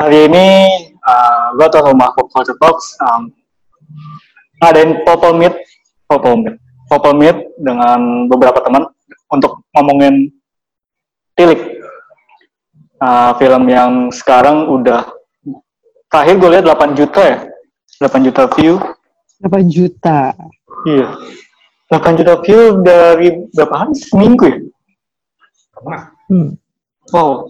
Hari ini gue tuan rumah Pop Culture Talks ngadain Popol Meat dengan beberapa teman untuk ngomongin Tilik, film yang sekarang udah terakhir gue lihat 8 juta ya, 8 juta view. 8 juta. Iya. 8 juta view dari berapa hari? Seminggu ya? Wow.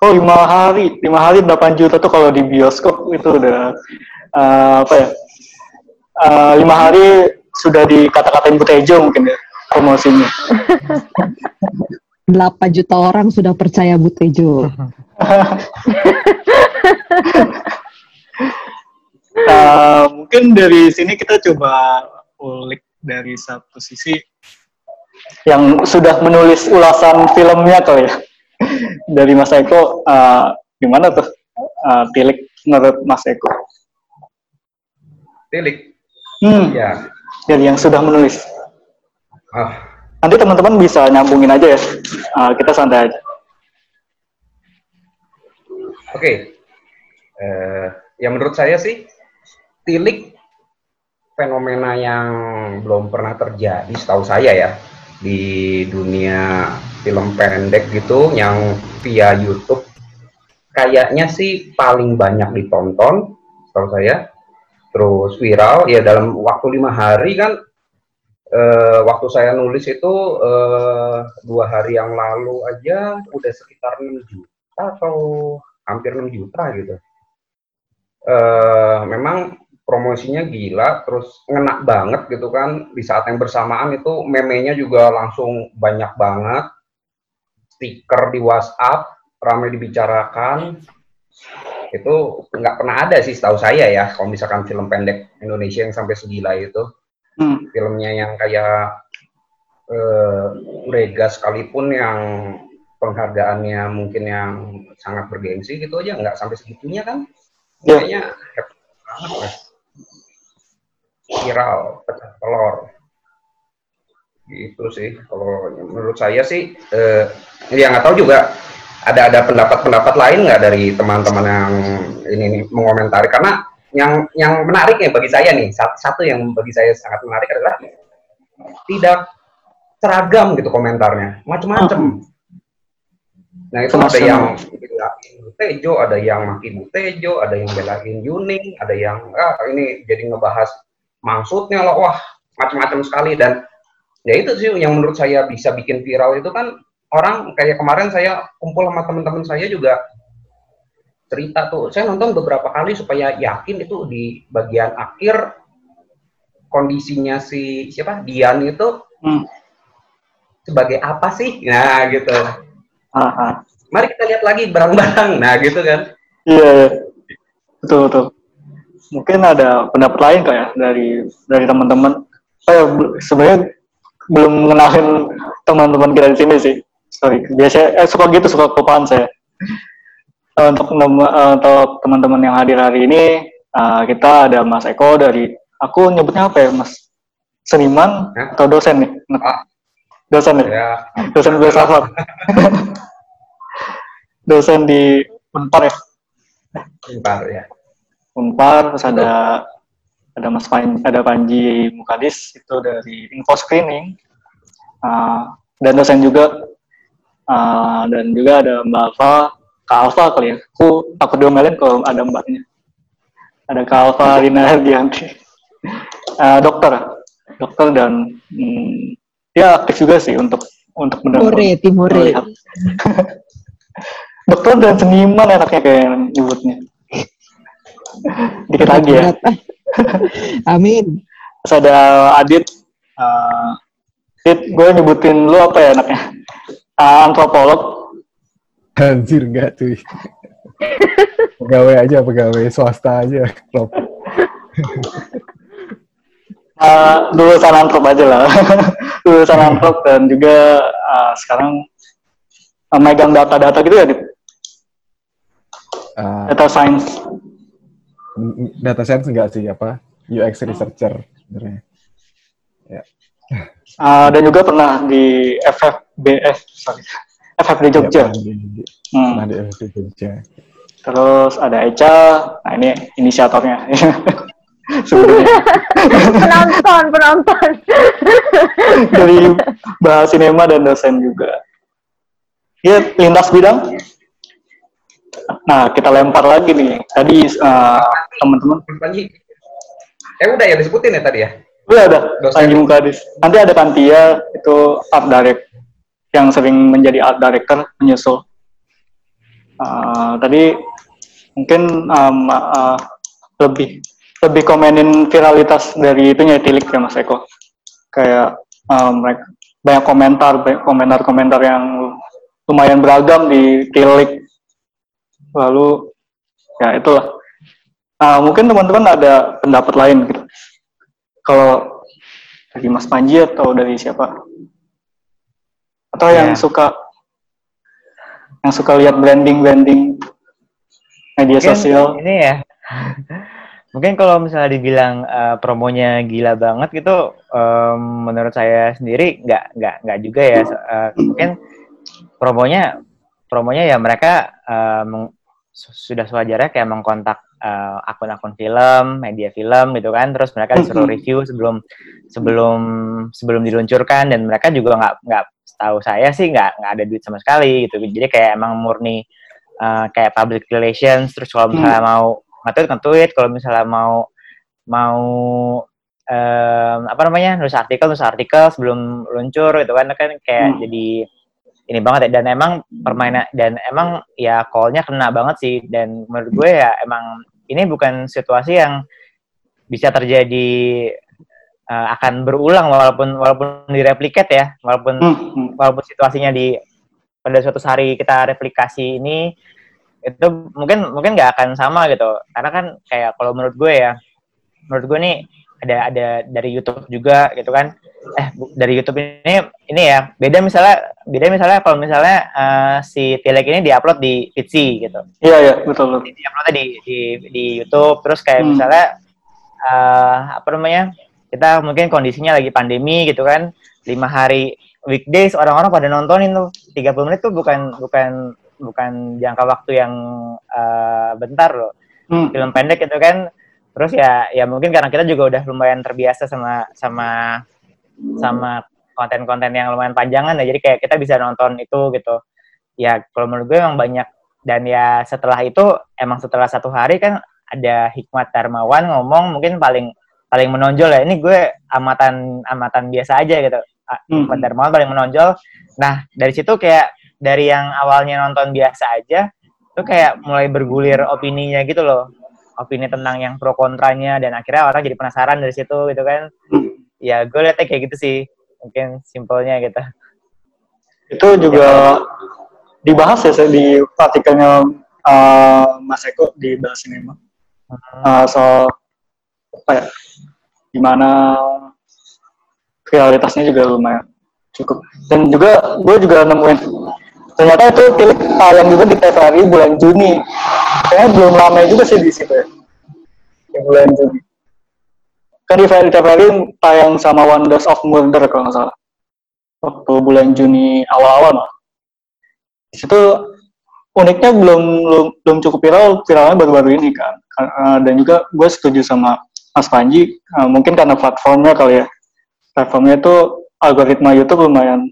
Oh, 5 hari 8 juta tuh kalau di bioskop itu udah, apa ya, 5 hari sudah dikata-katain Bu Tejo mungkin ya, promosinya. 8 juta orang sudah percaya Bu Tejo. Mungkin dari sini kita coba ulik dari satu sisi yang sudah menulis ulasan filmnya kali ya. Dari Mas Eko, gimana tuh Tilik menurut Mas Eko? Tilik? Ya. Dari yang sudah menulis. Nanti teman-teman bisa nyambungin aja ya, kita santai aja. Oke. Ya menurut saya sih, Tilik fenomena yang belum pernah terjadi setahu saya ya, di dunia film pendek gitu, yang via YouTube kayaknya sih paling banyak ditonton setahu saya, terus viral ya dalam waktu 5 hari kan. Waktu saya nulis itu 2 hari yang lalu aja udah sekitar 6 juta atau hampir 6 juta gitu. Memang promosinya gila, terus ngena banget gitu kan. Di saat yang bersamaan itu meme-nya juga langsung banyak banget, stiker di WhatsApp ramai dibicarakan. Itu nggak pernah ada sih setahu saya ya, kalau misalkan film pendek Indonesia yang sampai segila itu. Filmnya yang kayak Rega sekalipun yang penghargaannya mungkin yang sangat bergengsi gitu aja, nggak sampai segitunya kan. Kayaknya hebat banget lah. Viral, pecah telur. Gitu sih, kalau menurut saya sih, ya nggak tahu juga ada pendapat-pendapat lain nggak dari teman-teman yang ini mengomentari, karena yang menarik ya bagi saya nih, satu yang bagi saya sangat menarik adalah tidak seragam gitu komentarnya, macam-macam. Nah itu ada yang belain Bu Tejo, ada yang maki Bu Tejo, ada yang belain Yuning, ada yang ini jadi ngebahas maksudnya loh, wah macam-macam sekali. Dan ya itu sih yang menurut saya bisa bikin viral itu kan, orang kayak kemarin saya kumpul sama teman-teman saya juga cerita tuh, saya nonton beberapa kali supaya yakin itu di bagian akhir kondisinya si siapa Dian itu sebagai apa sih, nah gitu. Aha. Mari kita lihat lagi barang-barang, nah gitu kan. Iya, betul. Mungkin ada pendapat lain kak ya dari teman-teman. Saya sebenarnya belum mengenalin teman-teman kita di sini sih. Sorry, biasanya suka gitu, suka kelupaan saya. Untuk teman-teman yang hadir hari ini, kita ada Mas Eko dari, aku nyebutnya apa ya Mas? Seniman atau dosen nih? Dosen ya, dosen filsafat, dosen di Unpar ya. Unpar, terus ada Mas Panji, ada Panji Mukadis itu dari Info Screening, dan dosen juga, dan juga ada Mbak Alva, Kak Alva kali ya. Aku takut diomelin kalau ada mbaknya. Ada Kak Alva Rina Herdianti, dokter dan dia aktif juga sih untuk benar-benar melihat. Dokter dan seniman enaknya kayak nyebutnya. Dikit lagi ya. Amin. Terus ada Adit. Adit, gue nyebutin lu apa ya enaknya? Antropolog. Anjir enggak cuy. Pegawai swasta aja. Lulusan antrop aja lah, lulusan antrop, dan juga sekarang megang data-data gitu ya, Dit? Data science enggak sih, apa, UX researcher sebenarnya. Dan juga pernah di FFBS, FFB Jogja. Pernah di FFB Jogja. Terus ada Eca, nah ini inisiatornya. penonton. Dari bahas sinema dan dosen juga. Ya, lintas bidang. Nah, kita lempar lagi nih. Tadi teman-teman. Udah ya disebutin ya tadi ya? Udah ada, Panji Mukadis. Nanti ada Tantia, itu art direct, yang sering menjadi art director, menyusul. Tadi mungkin lebih komenin viralitas dari itunya Tilik ya Mas Eko. Kayak mereka banyak komentar yang lumayan beragam di Tilik. Lalu ya itulah. Mungkin teman-teman ada pendapat lain gitu. Kalau dari Mas Panji atau dari siapa? Atau yang suka lihat branding media mungkin sosial ini ya. Mungkin kalau misalnya dibilang promonya gila banget gitu, menurut saya sendiri nggak juga ya. Mungkin promonya ya mereka sudah sewajarnya kayak mengkontak akun-akun film, media film gitu kan, terus mereka disuruh review sebelum diluncurkan, dan mereka juga nggak tahu saya sih nggak ada duit sama sekali gitu, jadi kayak emang murni kayak public relations. Terus kalau misalnya mau nge-tweet, kalau misalnya mau nulis artikel sebelum luncur gitu kan kayak jadi ini banget. Dan emang permainan, dan emang ya call-nya kena banget sih. Dan menurut gue ya emang ini bukan situasi yang bisa terjadi akan berulang walaupun direplikate ya, walaupun situasinya pada suatu hari kita replikasi ini, itu mungkin nggak akan sama gitu. Karena kan kayak kalau menurut gue nih ada dari YouTube juga gitu kan. Dari YouTube ini ya beda misalnya kalau misalnya si Tilik ini diupload di Fitsi gitu. Iya betul. Diuploadnya di YouTube. Terus kayak misalnya kita mungkin kondisinya lagi pandemi gitu kan, 5 hari weekdays orang-orang pada nontonin tuh. 30 menit tuh bukan jangka waktu yang bentar loh. Film pendek gitu kan. Terus ya mungkin karena kita juga udah lumayan terbiasa sama konten-konten yang lumayan panjangan ya, jadi kayak kita bisa nonton itu gitu ya. Kalau menurut gue emang banyak. Dan ya setelah itu emang setelah 1 hari kan ada Hikmat Darmawan ngomong, mungkin paling menonjol ya, ini gue amatan biasa aja gitu, Hikmat Darmawan paling menonjol. Nah dari situ kayak dari yang awalnya nonton biasa aja itu kayak mulai bergulir opininya gitu loh, opini tentang yang pro kontranya, dan akhirnya orang jadi penasaran dari situ gitu kan. Ya, gue liatnya kayak gitu sih, mungkin simpelnya gitu. Itu juga dibahas ya di artikelnya Mas Eko di Bahas Sinema. Soal apa ya, gimana realitasnya juga lumayan cukup. Dan juga gue juga nemuin, ternyata itu Tilik tayang juga di TVRI bulan Juni. Kayaknya belum lama juga sih di situ ya, di bulan Juni. Kan di TVRI tayang sama Wonders of Murder kalau nggak salah. Waktu bulan Juni awal-awal. Di situ uniknya belum cukup viralnya baru-baru ini kan. Dan juga gue setuju sama Mas Panji, mungkin karena platformnya kali ya. Platformnya itu algoritma YouTube lumayan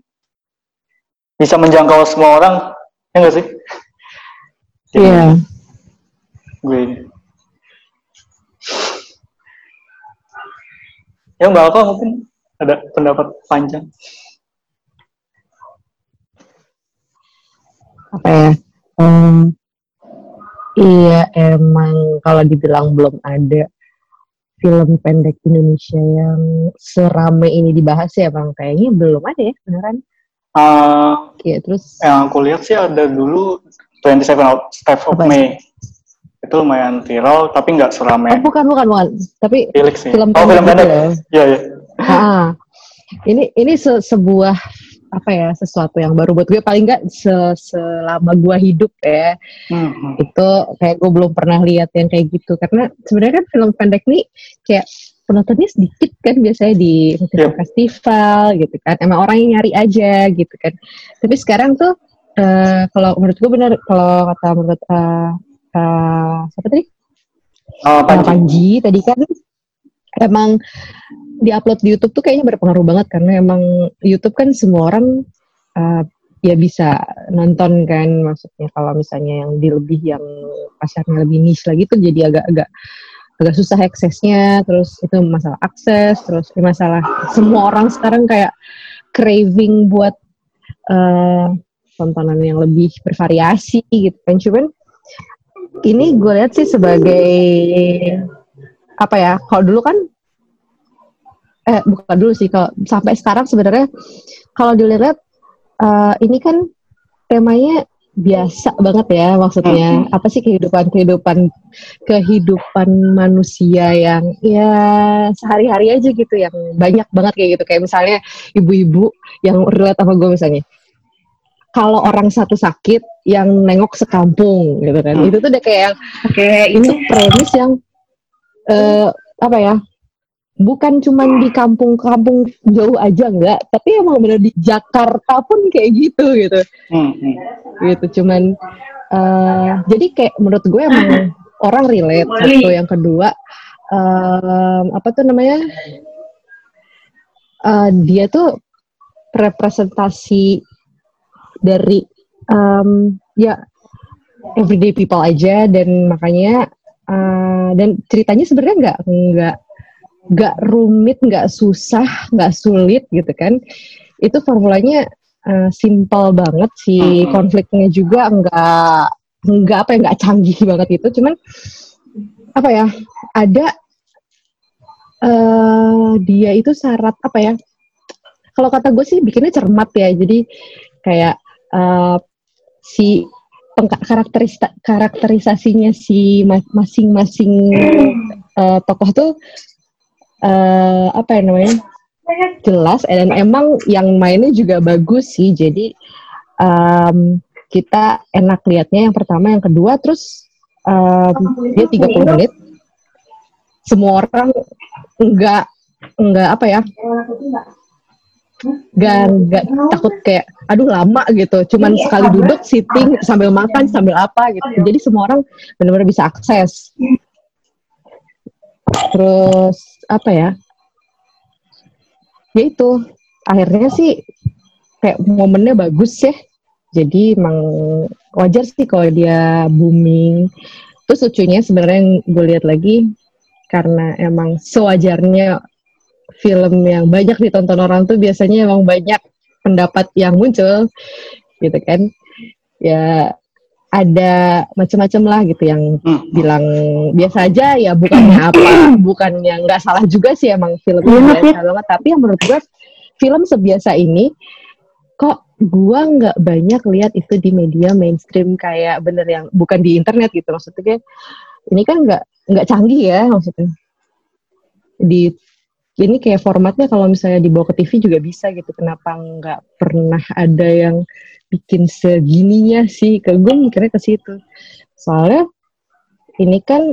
bisa menjangkau semua orang, ya nggak sih? Iya. Gue. Ya Mbak Alva mungkin ada pendapat panjang. Apa ya? Iya emang kalau dibilang belum ada film pendek Indonesia yang serame ini dibahas ya bang, kayaknya belum ada ya beneran. Ya, terus yang aku lihat sih ada dulu 27 Steps of May. Itu lumayan viral tapi nggak seramai. Bukan. Tapi film pendek. Iya. Nah, ini sebuah apa ya, sesuatu yang baru buat gue, paling nggak selama gue hidup ya. Itu kayak gue belum pernah lihat yang kayak gitu, karena sebenarnya kan film pendek nih kayak penontonnya sedikit kan biasanya di festival-festival gitu kan. Emang orang yang nyari aja gitu kan. Tapi sekarang tuh Kalau menurut gue benar, kalau kata menurut siapa tadi? Panji tadi kan emang diupload di YouTube tuh kayaknya berpengaruh banget karena emang YouTube kan semua orang ya bisa nonton kan, maksudnya kalau misalnya yang di lebih yang pasarnya lebih niche lagi tuh jadi agak susah aksesnya, terus itu masalah akses, terus masalah semua orang sekarang kayak craving buat tontonan yang lebih bervariasi gitu kan. Cuman ini gue lihat sih sebagai apa ya, kalau dulu kan bukan dulu sih, kalau sampai sekarang sebenarnya kalau dilihat ini kan temanya biasa banget ya, maksudnya apa sih kehidupan manusia yang ya sehari-hari aja gitu, yang banyak banget kayak gitu, kayak misalnya ibu-ibu yang relate sama gue misalnya. Kalau orang satu sakit yang nengok sekampung gitu kan, itu tuh udah kayak itu premis yang apa ya? Bukan cuman di kampung-kampung jauh aja enggak, tapi emang bener di Jakarta pun kayak gitu gitu. Gitu cuman jadi kayak menurut gue emang orang relate. Satu, yang kedua apa tuh namanya? Dia tuh representasi dari ya everyday people aja, dan makanya dan ceritanya sebenarnya nggak rumit, nggak susah, nggak sulit gitu kan. Itu formulanya simple banget sih, konfliknya juga nggak canggih banget gitu, cuman apa ya, ada dia itu syarat apa ya, kalau kata gue sih bikinnya cermat ya, jadi kayak si karakterisasinya si masing-masing tokoh tuh apa ya namanya, jelas, dan emang yang mainnya juga bagus sih, jadi kita enak liatnya yang pertama, yang kedua, terus dia 30 menit semua orang nggak apa ya, nggak takut kayak aduh lama gitu, cuman sekali duduk, sitting, sambil makan, sambil apa gitu, jadi semua orang benar-benar bisa akses. Terus apa ya, ya itu akhirnya sih kayak momennya bagus ya, jadi emang wajar sih kalau dia booming. Terus lucunya sebenarnya gue lihat lagi, karena emang sewajarnya film yang banyak ditonton orang tuh biasanya emang banyak pendapat yang muncul gitu kan. Ya ada macam-macam lah gitu, yang bilang biasa aja ya, bukannya apa, bukannya nggak salah juga sih emang film biasa banget, tapi yang menurut gue film sebiasa ini kok gue nggak banyak lihat itu di media mainstream, kayak bener yang bukan di internet gitu, maksudnya ini kan nggak canggih ya, maksudnya di ini kayak formatnya kalau misalnya dibawa ke TV juga bisa gitu, kenapa nggak pernah ada yang bikin segininya sih, gue mikirnya ke situ. Soalnya ini kan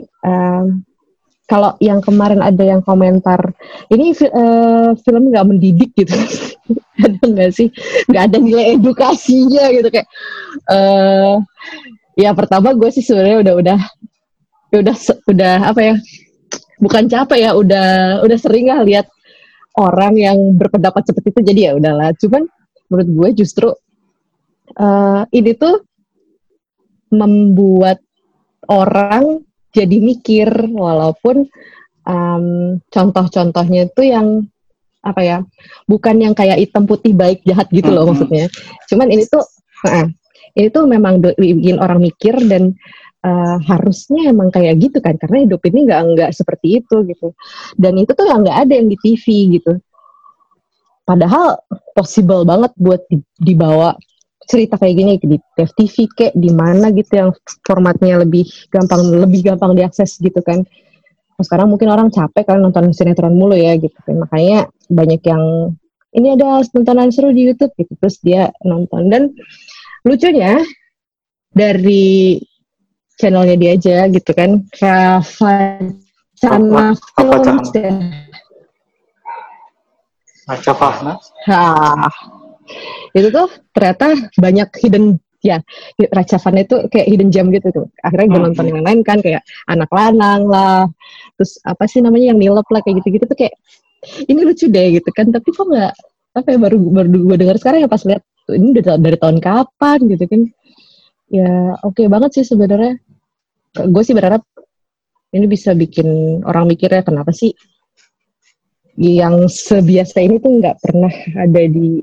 kalau yang kemarin ada yang komentar ini film nggak mendidik gitu, ada nggak sih, nggak ada nilai edukasinya gitu, kayak ya pertama gue sih sebenarnya udah apa ya, bukan capek ya, udah sering lah lihat orang yang berpendapat seperti itu, jadi ya udahlah. Cuman menurut gue justru ini tuh membuat orang jadi mikir, walaupun contoh-contohnya tuh yang apa ya, bukan yang kayak hitam putih baik jahat gitu loh maksudnya. Cuman ini tuh memang bikin orang mikir, dan harusnya emang kayak gitu kan, karena hidup ini nggak seperti itu gitu, dan itu tuh yang nggak ada yang di TV gitu, padahal possible banget buat dibawa cerita kayak gini di TV kayak di mana gitu, yang formatnya lebih gampang diakses gitu kan. Sekarang mungkin orang capek kan nonton sinetron mulu ya gitu kan, makanya banyak yang ini ada tontonan seru di YouTube gitu, terus dia nonton. Dan lucunya dari channelnya dia aja gitu kan, Racavan itu tuh ternyata banyak hidden ya Racavan itu kayak hidden gem gitu tuh. Akhirnya gue nonton yang lain kan, kayak Anak Lanang lah, terus apa sih namanya yang Nilep lah, kayak gitu-gitu tuh kayak ini lucu deh gitu kan. Tapi kok nggak apa ya, baru gue dengar sekarang ya pas lihat ini dari tahun kapan gitu kan. Ya oke banget sih sebenarnya. Gue sih berharap ini bisa bikin orang mikir ya, kenapa sih yang sebiasa ini tuh nggak pernah ada di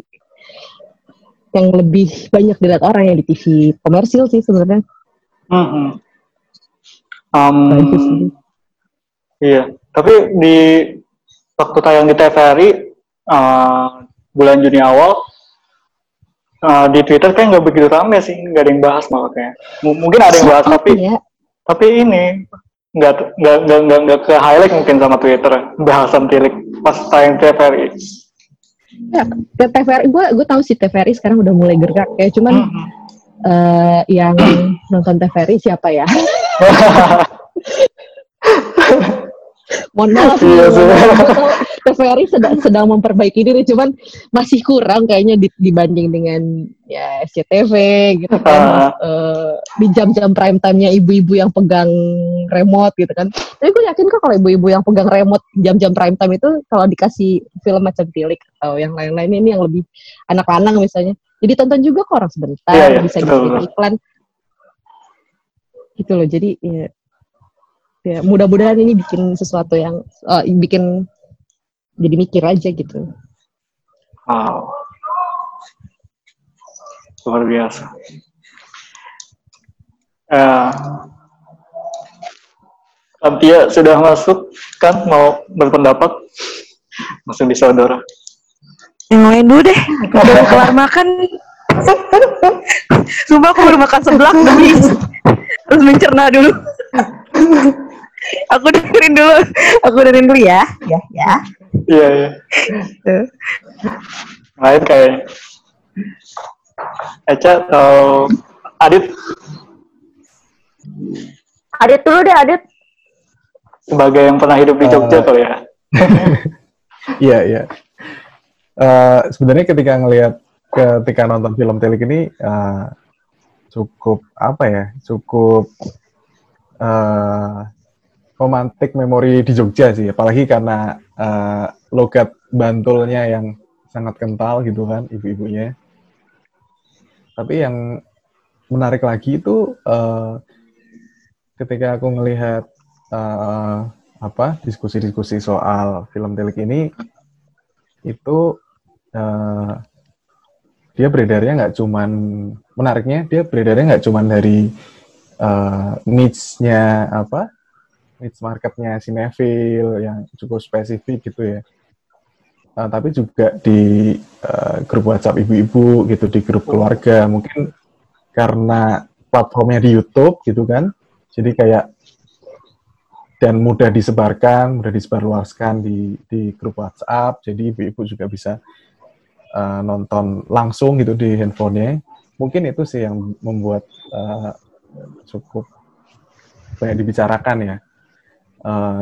yang lebih banyak dilihat orang ya di TV komersil sih sebenarnya. Iya, tapi di waktu tayang di TVRI bulan Juni awal di Twitter kayak nggak begitu ramai sih, nggak ada yang bahas malah kayak. Mungkin ada yang bahas tapi ini nggak ke highlight mungkin sama Twitter bahasan Tilik pas tayang TVRI. Ya TVRI gue tahu sih TVRI sekarang udah mulai bergerak ya, cuman yang nonton TVRI siapa ya? Mohon maaf ya, TVRI sedang memperbaiki diri, cuman masih kurang kayaknya dibanding dengan ya SCTV gitu kan, di jam-jam prime time-nya ibu-ibu yang pegang remote gitu kan. Tapi gue yakin kok kalau ibu-ibu yang pegang remote jam-jam prime time itu kalau dikasih film macam Tilik atau yang lain-lain ini yang lebih anak-anak misalnya, jadi tonton juga kok orang sebentar, bisa dikasih iklan gitu loh. Jadi ya mudah-mudahan ini bikin sesuatu yang bikin jadi mikir aja gitu. Wow, luar biasa. Antia sudah masuk kan, mau berpendapat? Langsung disodor. Yang lain dulu deh. Baru kelar makan. Sumpah aku baru makan seblak tapi harus mencerna dulu. Aku dengerin dulu ya. Iya. Lain kayak Eca atau Adit? Adit dulu deh, Adit. Sebagai yang pernah hidup di Jogja kali ya. Iya. Sebenarnya ketika nonton film Tilik ini cukup apa ya? Cukup memantik memori di Jogja sih, apalagi karena logat Bantulnya yang sangat kental gitu kan, ibu-ibunya. Tapi yang menarik lagi itu ketika aku ngelihat diskusi-diskusi soal film Tilik ini, itu dia beredarnya nggak cuman menariknya, dia beredarnya nggak cuman dari niche marketnya Cineville yang cukup spesifik gitu ya, tapi juga di grup WhatsApp ibu-ibu gitu, di grup keluarga. Mungkin karena platformnya di YouTube gitu kan, jadi kayak dan mudah disebarluaskan di grup WhatsApp, jadi ibu-ibu juga bisa nonton langsung gitu di handphonenya. Mungkin itu sih yang membuat cukup banyak dibicarakan ya,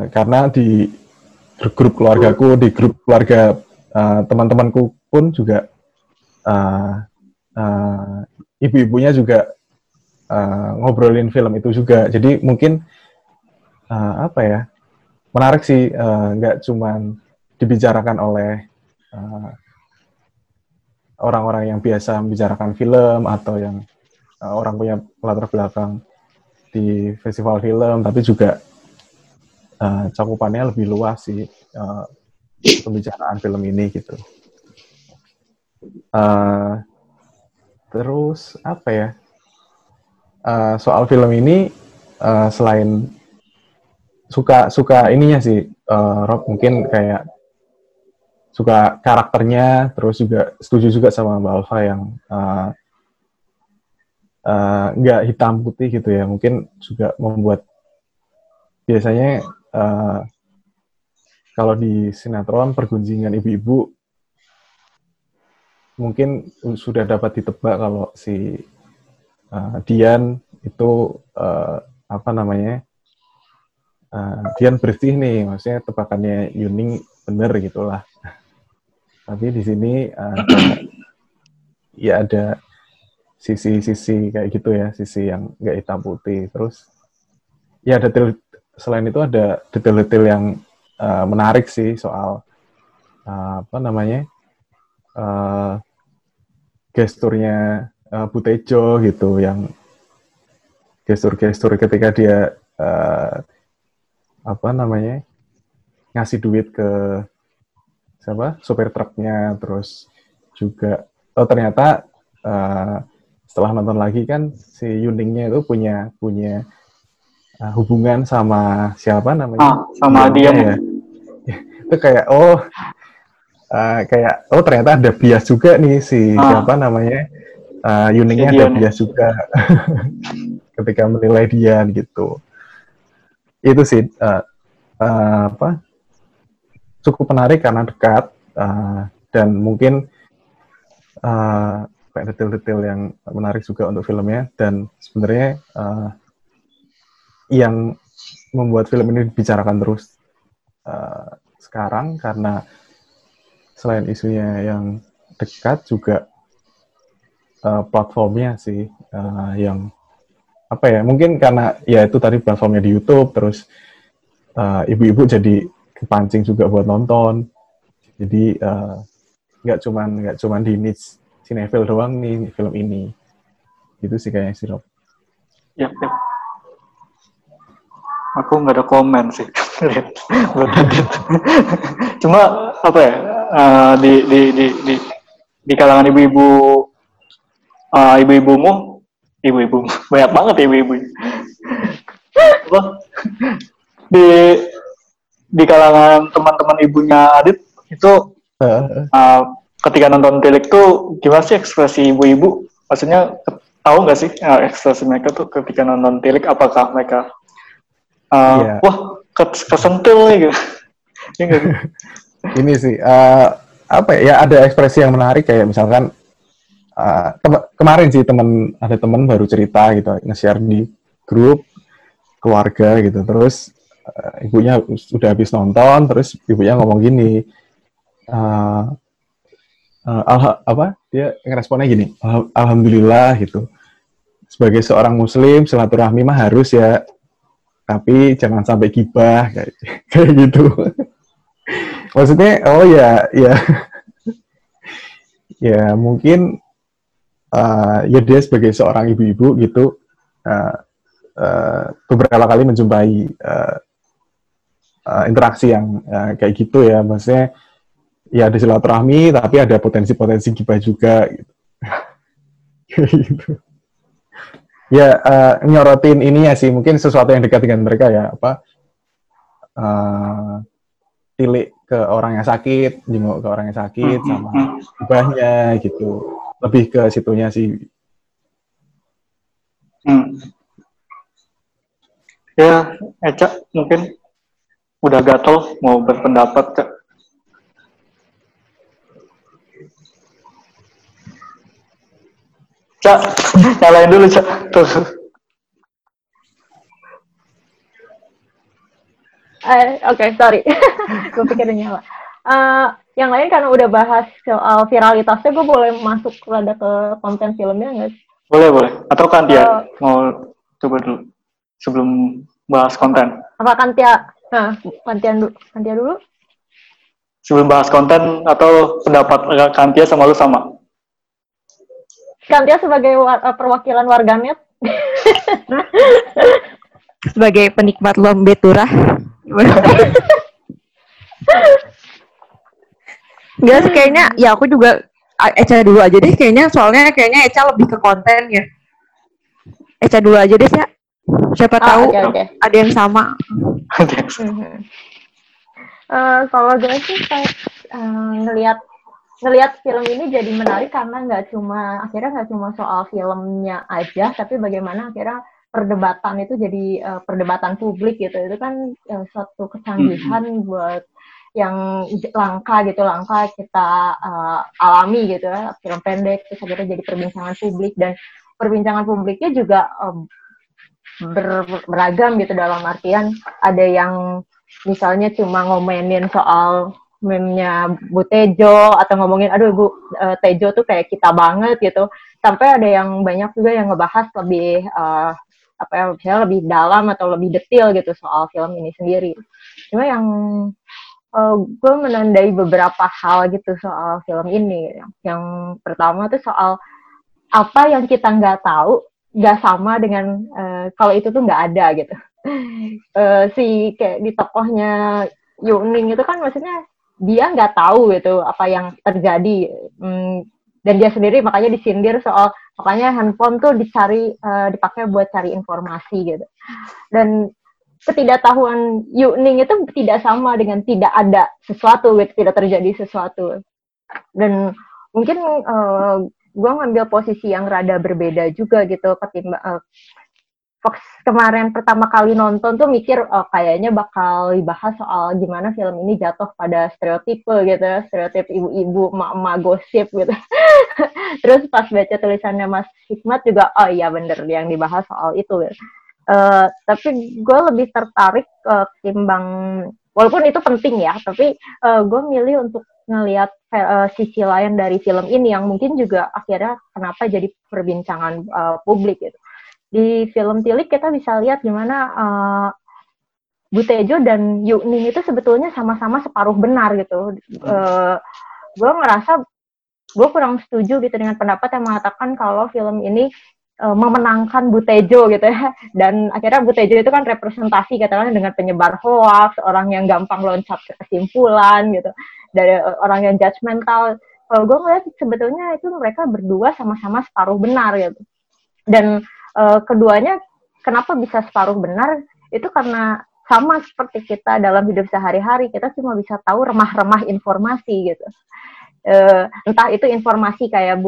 karena di grup keluargaku, di grup keluarga teman-temanku pun juga ibu-ibunya juga ngobrolin film itu juga. Jadi mungkin menarik sih, nggak cuman dibicarakan oleh orang-orang yang biasa membicarakan film atau yang orang punya latar belakang di festival film, tapi juga cakupannya lebih luas sih pembicaraan film ini gitu. Terus apa ya, soal film ini selain suka ininya sih, Rob mungkin kayak suka karakternya, terus juga setuju juga sama Mbak Alva yang nggak hitam putih gitu ya, mungkin juga membuat biasanya kalau di sinetron pergunjingan ibu-ibu mungkin sudah dapat ditebak kalau si Dian itu Dian bersih nih, maksudnya tebakannya Yuning bener gitulah. Tapi di sini ya ada sisi-sisi kayak gitu ya, sisi yang nggak hitam putih. Terus ya detail, selain itu ada detail-detail yang menarik sih soal gesturnya Bu Tejo gitu, yang gestur-gestur ketika dia ngasih duit ke siapa, sopir truknya. Terus juga ternyata setelah nonton lagi kan si Yuningnya itu punya hubungan sama siapa namanya? Sama Dian ya. Itu kayak ternyata ada bias juga nih si siapa namanya, Yuningnya ada bias juga ketika menilai Dian gitu. Itu sih cukup menarik karena dekat dan mungkin detail-detail yang menarik juga untuk filmnya. Dan sebenarnya yang membuat film ini dibicarakan terus sekarang karena selain isunya yang dekat juga platformnya sih yang mungkin karena ya itu tadi platformnya di YouTube, terus ibu-ibu jadi kepancing juga buat nonton. Jadi nggak cuman di niche Cineville doang nih film ini. Itu sih kayaknya sih, Rob. Yap. Aku nggak ada komen sih. Cuma di kalangan ibu-ibu banyak banget ibu-ibu. Di kalangan teman-teman ibunya Adit itu ketika nonton Tilik tuh gimana sih ekspresi ibu-ibu? Maksudnya tahu nggak sih ekspresi mereka tuh ketika nonton Tilik? Apakah mereka kesentil nih gitu? Ini sih ada ekspresi yang menarik kayak misalkan kemarin sih ada teman baru cerita gitu, nge-share di grup keluarga gitu. Terus ibunya sudah habis nonton, terus ibunya ngomong gini, dia ngeresponnya gini, alhamdulillah gitu. Sebagai seorang muslim silaturahmi mah harus ya, tapi jangan sampai gibah kayak gitu. Maksudnya ya mungkin ya dia sebagai seorang ibu-ibu gitu beberapa kali menjumpai interaksi yang kayak gitu ya. Maksudnya ya ada silaturahmi tapi ada potensi-potensi gibah juga gitu. Gitu. Ya, nyorotin ini ya sih, mungkin sesuatu yang dekat dengan mereka ya, Tilik ke orang yang sakit, jenguk ke orang yang sakit, sama ibahnya gitu, lebih ke situnya sih. Ya, Eca mungkin udah gatel mau berpendapat, Cak. Cak, nyalain dulu, Cak. Terus. Oke, sorry. Gue pikir udah nyala. Yang lain karena udah bahas soal viralitasnya, gue boleh masuk rada ke konten filmnya nggak sih? Boleh. Atau kan dia mau coba dulu sebelum bahas konten. Apa Kantia? Kantia dulu. Sebelum bahas konten atau pendapat Kantia sama lu sama? Kantia sebagai perwakilan warganet, sebagai penikmat Lambetura, nggak sih kayaknya. Ya aku juga Eca dulu aja deh kayaknya, soalnya kayaknya Eca lebih ke konten ya. Eca dulu aja deh ya. Siapa tahu ada yang sama. Kalau gue sih ngelihat film ini jadi menarik karena nggak cuma soal filmnya aja, tapi bagaimana akhirnya perdebatan itu jadi perdebatan publik gitu. Itu kan suatu kecanggihan buat yang langka kita alami gitu ya, film pendek terus akhirnya jadi perbincangan publik. Dan perbincangan publiknya juga beragam gitu, dalam artian ada yang misalnya cuma ngomenin soal meme-nya Bu Tejo atau ngomongin aduh Bu Tejo tuh kayak kita banget gitu. sampai ada yang banyak juga yang ngebahas lebih apa ya, misalnya lebih dalam atau lebih detail gitu soal film ini sendiri. Cuma yang gue menandai beberapa hal gitu soal film ini. Yang pertama tuh soal apa yang kita nggak tahu nggak sama dengan kalau itu tuh nggak ada gitu. Si kayak di tokohnya Yuning itu kan maksudnya dia nggak tahu gitu apa yang terjadi. Dan dia sendiri makanya disindir soal makanya handphone tuh dicari dipakai buat cari informasi gitu. Dan ketidaktahuan Yuning itu tidak sama dengan tidak ada sesuatu gitu, tidak terjadi sesuatu. Dan mungkin gue ngambil posisi yang rada berbeda juga gitu ketimbang Fox kemarin pertama kali nonton tuh mikir kayaknya bakal dibahas soal gimana film ini jatuh pada stereotipe gitu, stereotip ibu-ibu, emak-emak gosip gitu. Terus pas baca tulisannya Mas Hikmat juga, oh iya bener yang dibahas soal itu gitu. Tapi gue lebih tertarik ketimbang, walaupun itu penting ya, tapi gue milih untuk ngelihat sisi lain dari film ini yang mungkin juga akhirnya kenapa jadi perbincangan publik gitu. Di film Tilik kita bisa lihat gimana Bu Tejo dan Yuning itu sebetulnya sama-sama separuh benar gitu. Gue ngerasa gue kurang setuju gitu dengan pendapat yang mengatakan kalau film ini memenangkan Bu Tejo gitu ya. Dan akhirnya Bu Tejo itu kan representasi katakanlah dengan penyebar hoax, orang yang gampang loncat kesimpulan gitu, dari orang yang judgmental. Kalau gue ngeliat sebetulnya itu mereka berdua sama-sama separuh benar gitu. Dan keduanya kenapa bisa separuh benar itu karena sama seperti kita dalam hidup sehari-hari, kita cuma bisa tahu remah-remah informasi gitu. Entah itu informasi kayak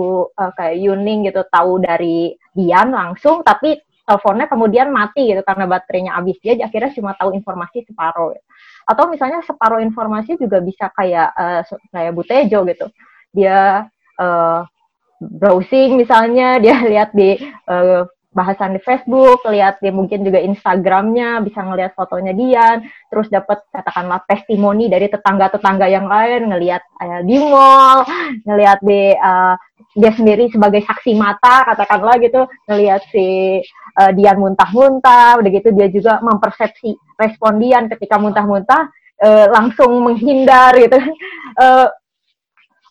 kayak Yuning gitu, tahu dari Dian langsung tapi teleponnya kemudian mati gitu karena baterainya habis, dia akhirnya cuma tahu informasi separuh gitu. Atau misalnya separuh informasi juga bisa kayak Bu Tejo gitu, dia browsing misalnya, dia lihat di bahasan di Facebook, lihat dia mungkin juga Instagramnya, bisa ngelihat fotonya Dian, terus dapat katakanlah testimoni dari tetangga-tetangga yang lain, ngelihat di mall, ngelihat di dia sendiri sebagai saksi mata katakanlah gitu, ngelihat si Dian muntah-muntah, udah gitu dia juga mempersepsi respon Dian ketika muntah-muntah, langsung menghindar gitu.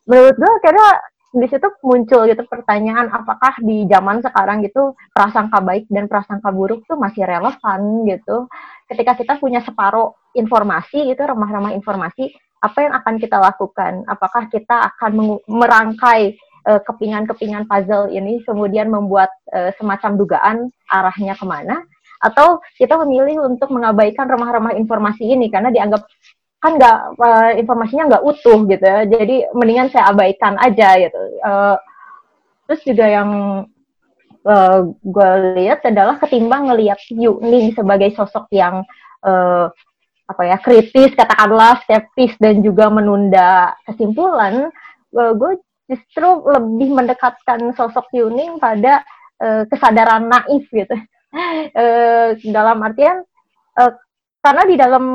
Menurut gue akhirnya di situ muncul gitu pertanyaan apakah di zaman sekarang gitu prasangka baik dan prasangka buruk tuh masih relevan gitu. Ketika kita punya separuh informasi gitu, remah-remah informasi, apa yang akan kita lakukan? Apakah kita akan merangkai kepingan-kepingan puzzle ini kemudian membuat semacam dugaan arahnya kemana? Atau kita memilih untuk mengabaikan remah-remah informasi ini karena dianggap kan nggak informasinya nggak utuh gitu, jadi mendingan saya abaikan aja gitu. Terus juga yang gue lihat adalah ketimbang ngelihat Yuning sebagai sosok yang apa ya, kritis katakanlah, skeptis dan juga menunda kesimpulan, gue justru lebih mendekatkan sosok Yuning pada kesadaran naif gitu. Dalam artian karena di dalam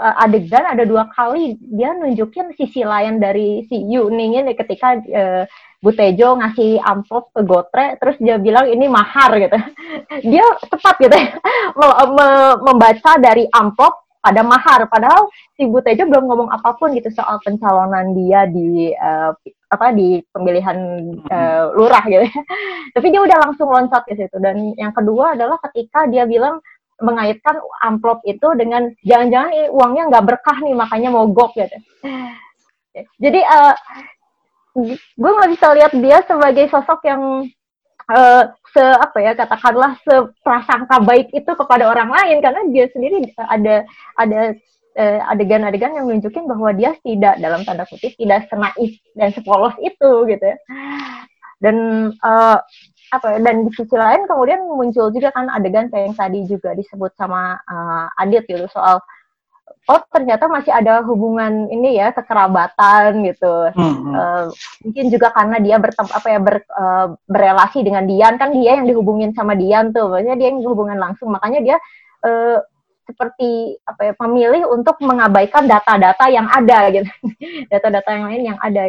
adegan ada dua kali dia nunjukin sisi lain dari si Yuning ini ketika Bu Tejo ngasih amplop ke Gotre, terus dia bilang ini mahar gitu. Dia tepat gitu membaca dari amplop pada mahar, padahal si Bu Tejo belum ngomong apapun gitu soal pencalonan dia di apa di pemilihan lurah gitu. Tapi dia udah langsung loncat ke situ. Dan yang kedua adalah ketika dia bilang mengaitkan amplop itu dengan jangan-jangan uangnya nggak berkah nih makanya mogok gitu. Jadi gue nggak bisa lihat dia sebagai sosok yang apa ya katakanlah seprasangka baik itu kepada orang lain karena dia sendiri ada adegan-adegan yang nunjukin bahwa dia tidak dalam tanda kutip tidak senaif dan sepolos itu gitu ya. Dan dan di sisi lain kemudian muncul juga kan adegan kayak yang tadi juga disebut sama Adit gitu soal oh ternyata masih ada hubungan ini ya, kekerabatan gitu. Mungkin juga karena dia berelasi dengan Dian, kan dia yang dihubungin sama Dian tuh, maksudnya dia yang hubungan langsung, makanya dia seperti apa ya, memilih untuk mengabaikan data-data yang ada gitu. Data-data yang lain yang ada.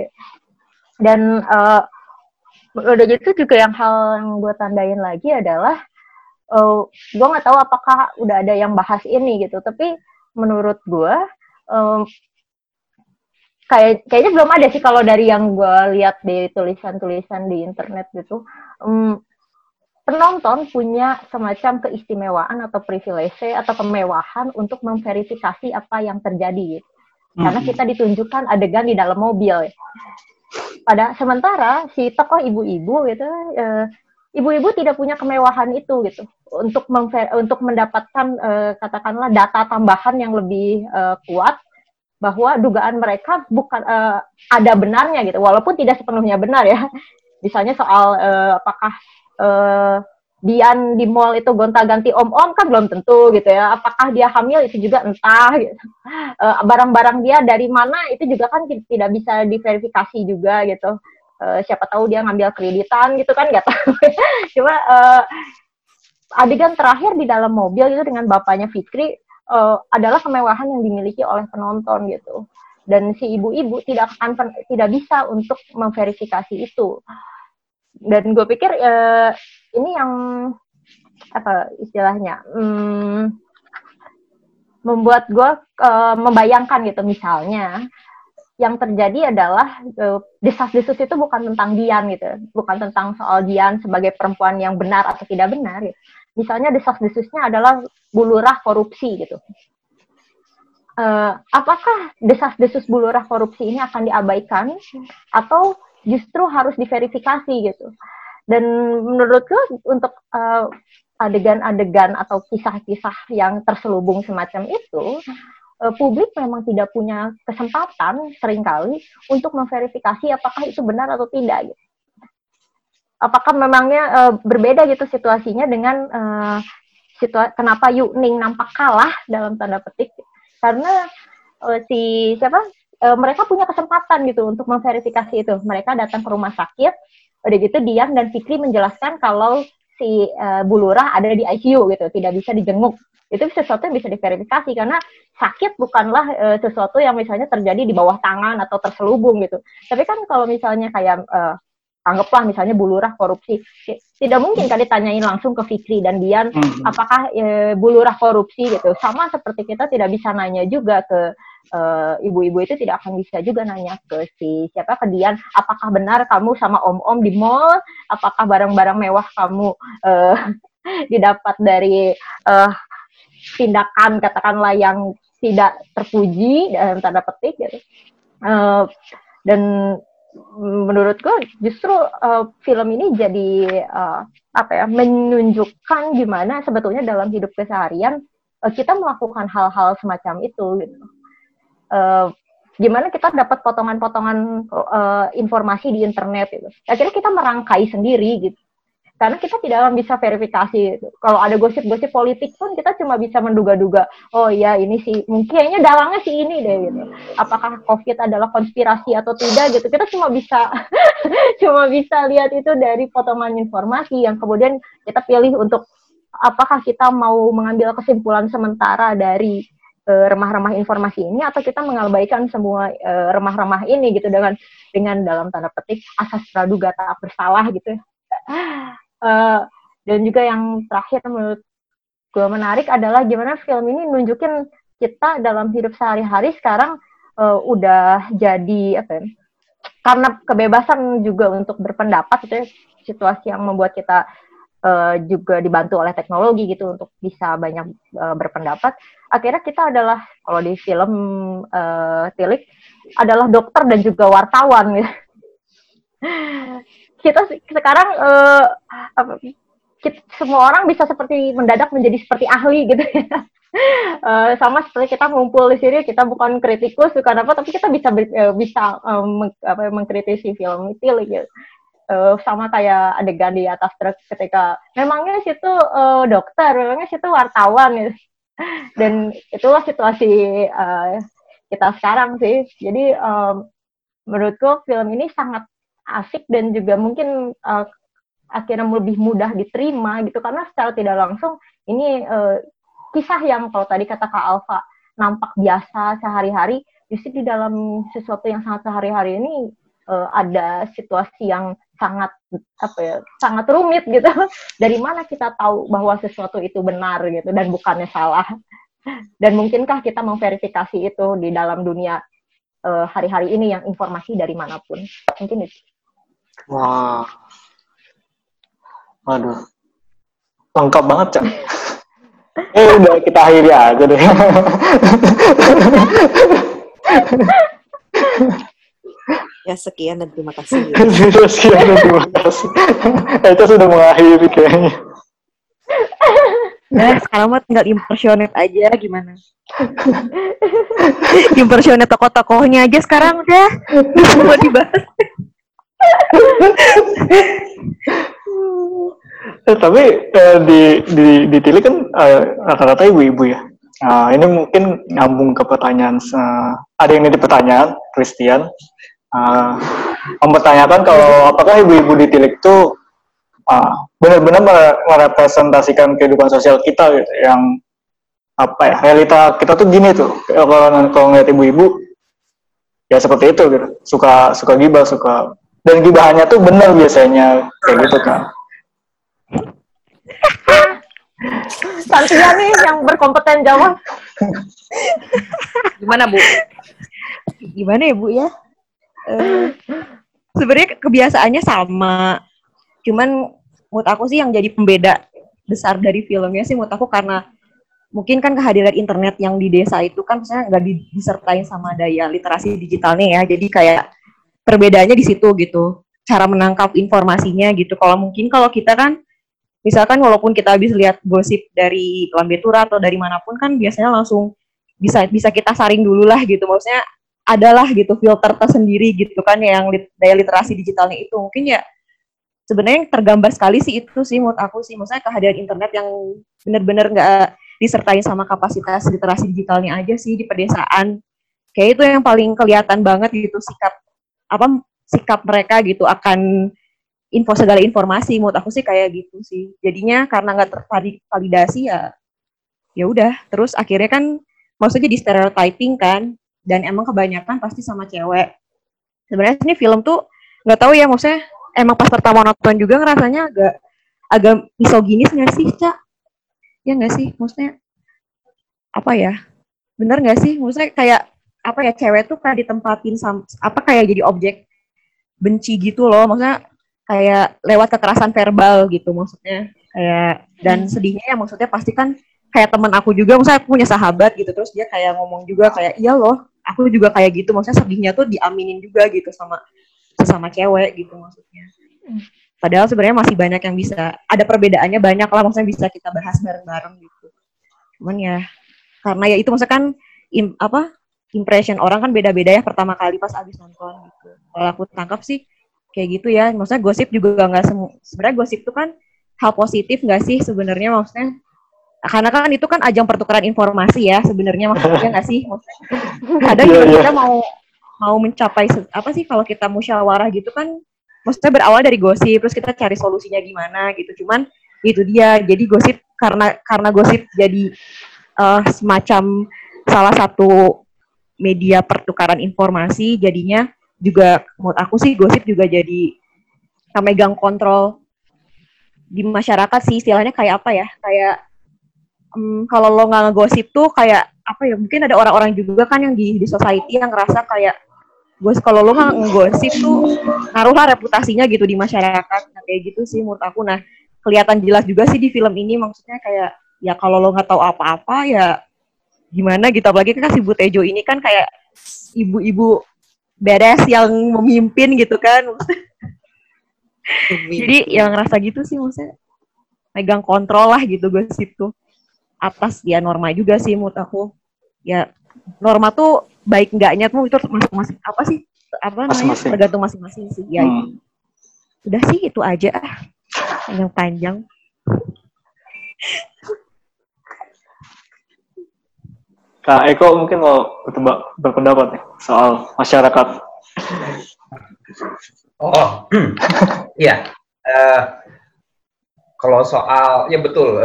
Dan Udah gitu juga yang hal yang gue tandain lagi adalah gue nggak tahu apakah udah ada yang bahas ini gitu, tapi menurut gue kayaknya belum ada sih kalau dari yang gue lihat di tulisan-tulisan di internet gitu. Penonton punya semacam keistimewaan atau privilege atau kemewahan untuk memverifikasi apa yang terjadi. Karena kita ditunjukkan adegan di dalam mobil. Pada sementara si tokoh ibu-ibu gitu, ibu-ibu tidak punya kemewahan itu gitu untuk mendapatkan katakanlah data tambahan yang lebih kuat bahwa dugaan mereka bukan ada benarnya gitu, walaupun tidak sepenuhnya benar ya. Misalnya soal apakah Dian di mall itu gonta-ganti om-om kan belum tentu gitu ya. Apakah dia hamil itu juga entah gitu. Barang-barang dia dari mana itu juga kan tidak bisa diverifikasi juga gitu. Siapa tahu dia ngambil kreditan gitu kan, nggak tahu. Cuma adegan terakhir di dalam mobil itu dengan bapaknya Fikri adalah kemewahan yang dimiliki oleh penonton gitu. Dan si ibu-ibu tidak bisa untuk memverifikasi itu. Dan gue pikir ini yang apa istilahnya membuat gue membayangkan gitu, misalnya yang terjadi adalah desas-desus itu bukan tentang Dian gitu, bukan tentang soal Dian sebagai perempuan yang benar atau tidak benar gitu. Misalnya desas-desusnya adalah Bu Lurah korupsi gitu. Apakah desas-desus Bu Lurah korupsi ini akan diabaikan atau justru harus diverifikasi gitu? Dan menurutku untuk adegan-adegan atau kisah-kisah yang terselubung semacam itu, publik memang tidak punya kesempatan seringkali untuk memverifikasi apakah itu benar atau tidak gitu. Apakah memangnya berbeda gitu situasinya dengan kenapa Yuning nampak kalah dalam tanda petik, karena mereka punya kesempatan gitu untuk memverifikasi itu. Mereka datang ke rumah sakit, udah gitu Dian dan Fikri menjelaskan kalau si Bu Lurah ada di ICU gitu, tidak bisa dijenguk. Itu sesuatu yang bisa diverifikasi, karena sakit bukanlah sesuatu yang misalnya terjadi di bawah tangan atau terselubung gitu. Tapi kan kalau misalnya kayak anggaplah misalnya Bu Lurah korupsi, tidak mungkin kan ditanyain langsung ke Fikri dan Dian apakah Bu Lurah korupsi gitu. Sama seperti kita tidak bisa nanya juga ke ibu-ibu itu tidak akan bisa juga nanya ke ke Dian, apakah benar kamu sama om-om di mall, apakah barang-barang mewah kamu didapat dari tindakan katakanlah yang tidak terpuji dalam tanda petik gitu. Dan menurutku justru film ini jadi menunjukkan gimana sebetulnya dalam hidup keseharian kita melakukan hal-hal semacam itu gitu. Gimana kita dapat potongan-potongan informasi di internet gitu. Akhirnya kita merangkai sendiri gitu. Karena kita tidak bisa verifikasi. Kalau ada gosip-gosip politik pun kita cuma bisa menduga-duga. Oh iya ini sih, mungkinnya dalangnya si ini deh gitu. Apakah COVID adalah konspirasi atau tidak gitu. Kita cuma bisa lihat itu dari potongan informasi yang kemudian kita pilih untuk apakah kita mau mengambil kesimpulan sementara dari remah-remah informasi ini, atau kita mengabaikan semua remah-remah ini gitu dengan dalam tanda petik asas praduga tak bersalah gitu. Dan juga yang terakhir menurut gue menarik adalah gimana film ini nunjukin kita dalam hidup sehari-hari sekarang udah jadi karena kebebasan juga untuk berpendapat itu situasi yang membuat kita juga dibantu oleh teknologi gitu untuk bisa banyak berpendapat. Akhirnya kita adalah, kalau di film Tilik, adalah dokter dan juga wartawan gitu. Kita sekarang semua orang bisa seperti mendadak menjadi seperti ahli gitu ya. Sama seperti kita ngumpul di sini, kita bukan kritikus bukan apa, tapi kita bisa mengkritisi film Tilik gitu. Sama kayak adegan di atas truk ketika memangnya situ dokter, memangnya situ wartawan gitu. Dan itulah situasi kita sekarang sih. Jadi menurutku film ini sangat asik dan juga mungkin akhirnya lebih mudah diterima gitu, karena secara tidak langsung ini kisah yang kalau tadi kata Kak Alva nampak biasa sehari-hari, justru di dalam sesuatu yang sangat sehari-hari ini ada situasi yang sangat apa ya, sangat rumit gitu. Dari mana kita tahu bahwa sesuatu itu benar gitu dan bukannya salah? Dan mungkinkah kita memverifikasi itu di dalam dunia hari-hari ini yang informasi dari manapun? Mungkin itu. Wah, aduh, lengkap banget, Cak. Udah kita akhiri aja deh. Ya sekian dan terima kasih. Sekian dan terima kasih. Itu sudah mengakhiri kayaknya. Nah, sekarang mah tinggal impersonate aja, gimana? Impersonate tokoh-tokohnya aja sekarang udah. Mau dibahas. Tapi di Tilik kan rata-rata ibu-ibu ya. Ini mungkin nyambung ke pertanyaan. Ada yang nitip pertanyaan, Christian. Mempertanyakan kalau apakah ibu-ibu di Tilik itu benar-benar merepresentasikan kehidupan sosial kita gitu, yang apa ya, realita kita tuh gini tuh. Kalau ngeliat ibu-ibu ya seperti itu gitu, suka gibah, suka, dan gibahannya tuh benar biasanya kayak gitu kan. Santia nih yang berkompeten jawab. Gimana, Bu? Gimana ya, Bu ya? Sebenarnya kebiasaannya sama. Cuman menurut aku sih yang jadi pembeda besar dari filmnya sih menurut aku karena mungkin kan kehadiran internet yang di desa itu kan misalnya nggak disertai sama daya literasi digitalnya ya. Jadi kayak perbedaannya di situ gitu. Cara menangkap informasinya gitu. Kalau mungkin kalau kita kan misalkan walaupun kita habis lihat gosip dari Lambetura atau dari manapun kan biasanya langsung bisa kita saring dulu lah gitu. Maksudnya adalah gitu filter tersendiri gitu kan yang daya literasi digitalnya itu mungkin ya sebenarnya yang tergambar sekali sih itu sih menurut aku sih. Maksudnya kehadiran internet yang benar-benar nggak disertai sama kapasitas literasi digitalnya aja sih di pedesaan. Kayak itu yang paling kelihatan banget gitu sikap mereka gitu akan segala informasi. Menurut aku sih kayak gitu sih jadinya karena nggak tervalidasi ya udah terus akhirnya kan maksudnya di stereotyping kan dan emang kebanyakan pasti sama cewek. Sebenarnya ini film tuh nggak tahu ya maksudnya emang pas pertama nonton juga ngerasanya agak misoginis nggak sih, Cak? Ya nggak sih maksudnya apa ya bener nggak sih maksudnya kayak apa ya cewek tuh kayak ditempatin apa kayak jadi objek benci gitu loh maksudnya kayak lewat kekerasan verbal gitu maksudnya kayak dan sedihnya ya maksudnya pasti kan kayak teman aku juga maksudnya aku punya sahabat gitu terus dia kayak ngomong juga kayak iya loh aku juga kayak gitu maksudnya sedihnya tuh diaminin juga gitu sama sesama cewek gitu maksudnya padahal sebenarnya masih banyak yang bisa ada perbedaannya banyak lah maksudnya bisa kita bahas bareng-bareng gitu cuman ya karena ya itu maksudnya kan impression orang kan beda-beda ya pertama kali pas abis nonton gitu kalau aku tangkap sih kayak gitu ya, maksudnya gosip juga nggak sebenarnya gosip itu kan hal positif nggak sih sebenarnya maksudnya karena kan itu kan ajang pertukaran informasi ya sebenarnya maksudnya nggak sih maksudnya kadang kita mau mencapai apa sih kalau kita musyawarah gitu kan maksudnya berawal dari gosip terus kita cari solusinya gimana gitu cuman itu dia jadi gosip karena gosip jadi semacam salah satu media pertukaran informasi jadinya juga menurut aku sih gosip juga jadi megang kontrol di masyarakat sih istilahnya kayak apa ya kayak kalau lo nggak ngegosip tuh kayak apa ya mungkin ada orang-orang juga kan yang di society yang ngerasa kayak kalau lo nggak ngegosip tuh naruhlah reputasinya gitu di masyarakat nah, kayak gitu sih menurut aku nah kelihatan jelas juga sih di film ini maksudnya kayak ya kalau lo nggak tahu apa-apa ya gimana gitu apalagi kan si Bu Tejo ini kan kayak ibu-ibu beres yang memimpin gitu kan jadi yang ngerasa gitu sih maksudnya megang kontrol lah gitu gosip tuh atas ya norma juga sih menurut aku ya norma tuh baik enggaknya tuh itu masing-masing apa sih apa namanya tergantung masing-masing sih ya udah sih itu aja yang panjang Kak Eko mungkin mau berpendapat nih soal masyarakat. Oh, iya. Kalau soal, ya betul.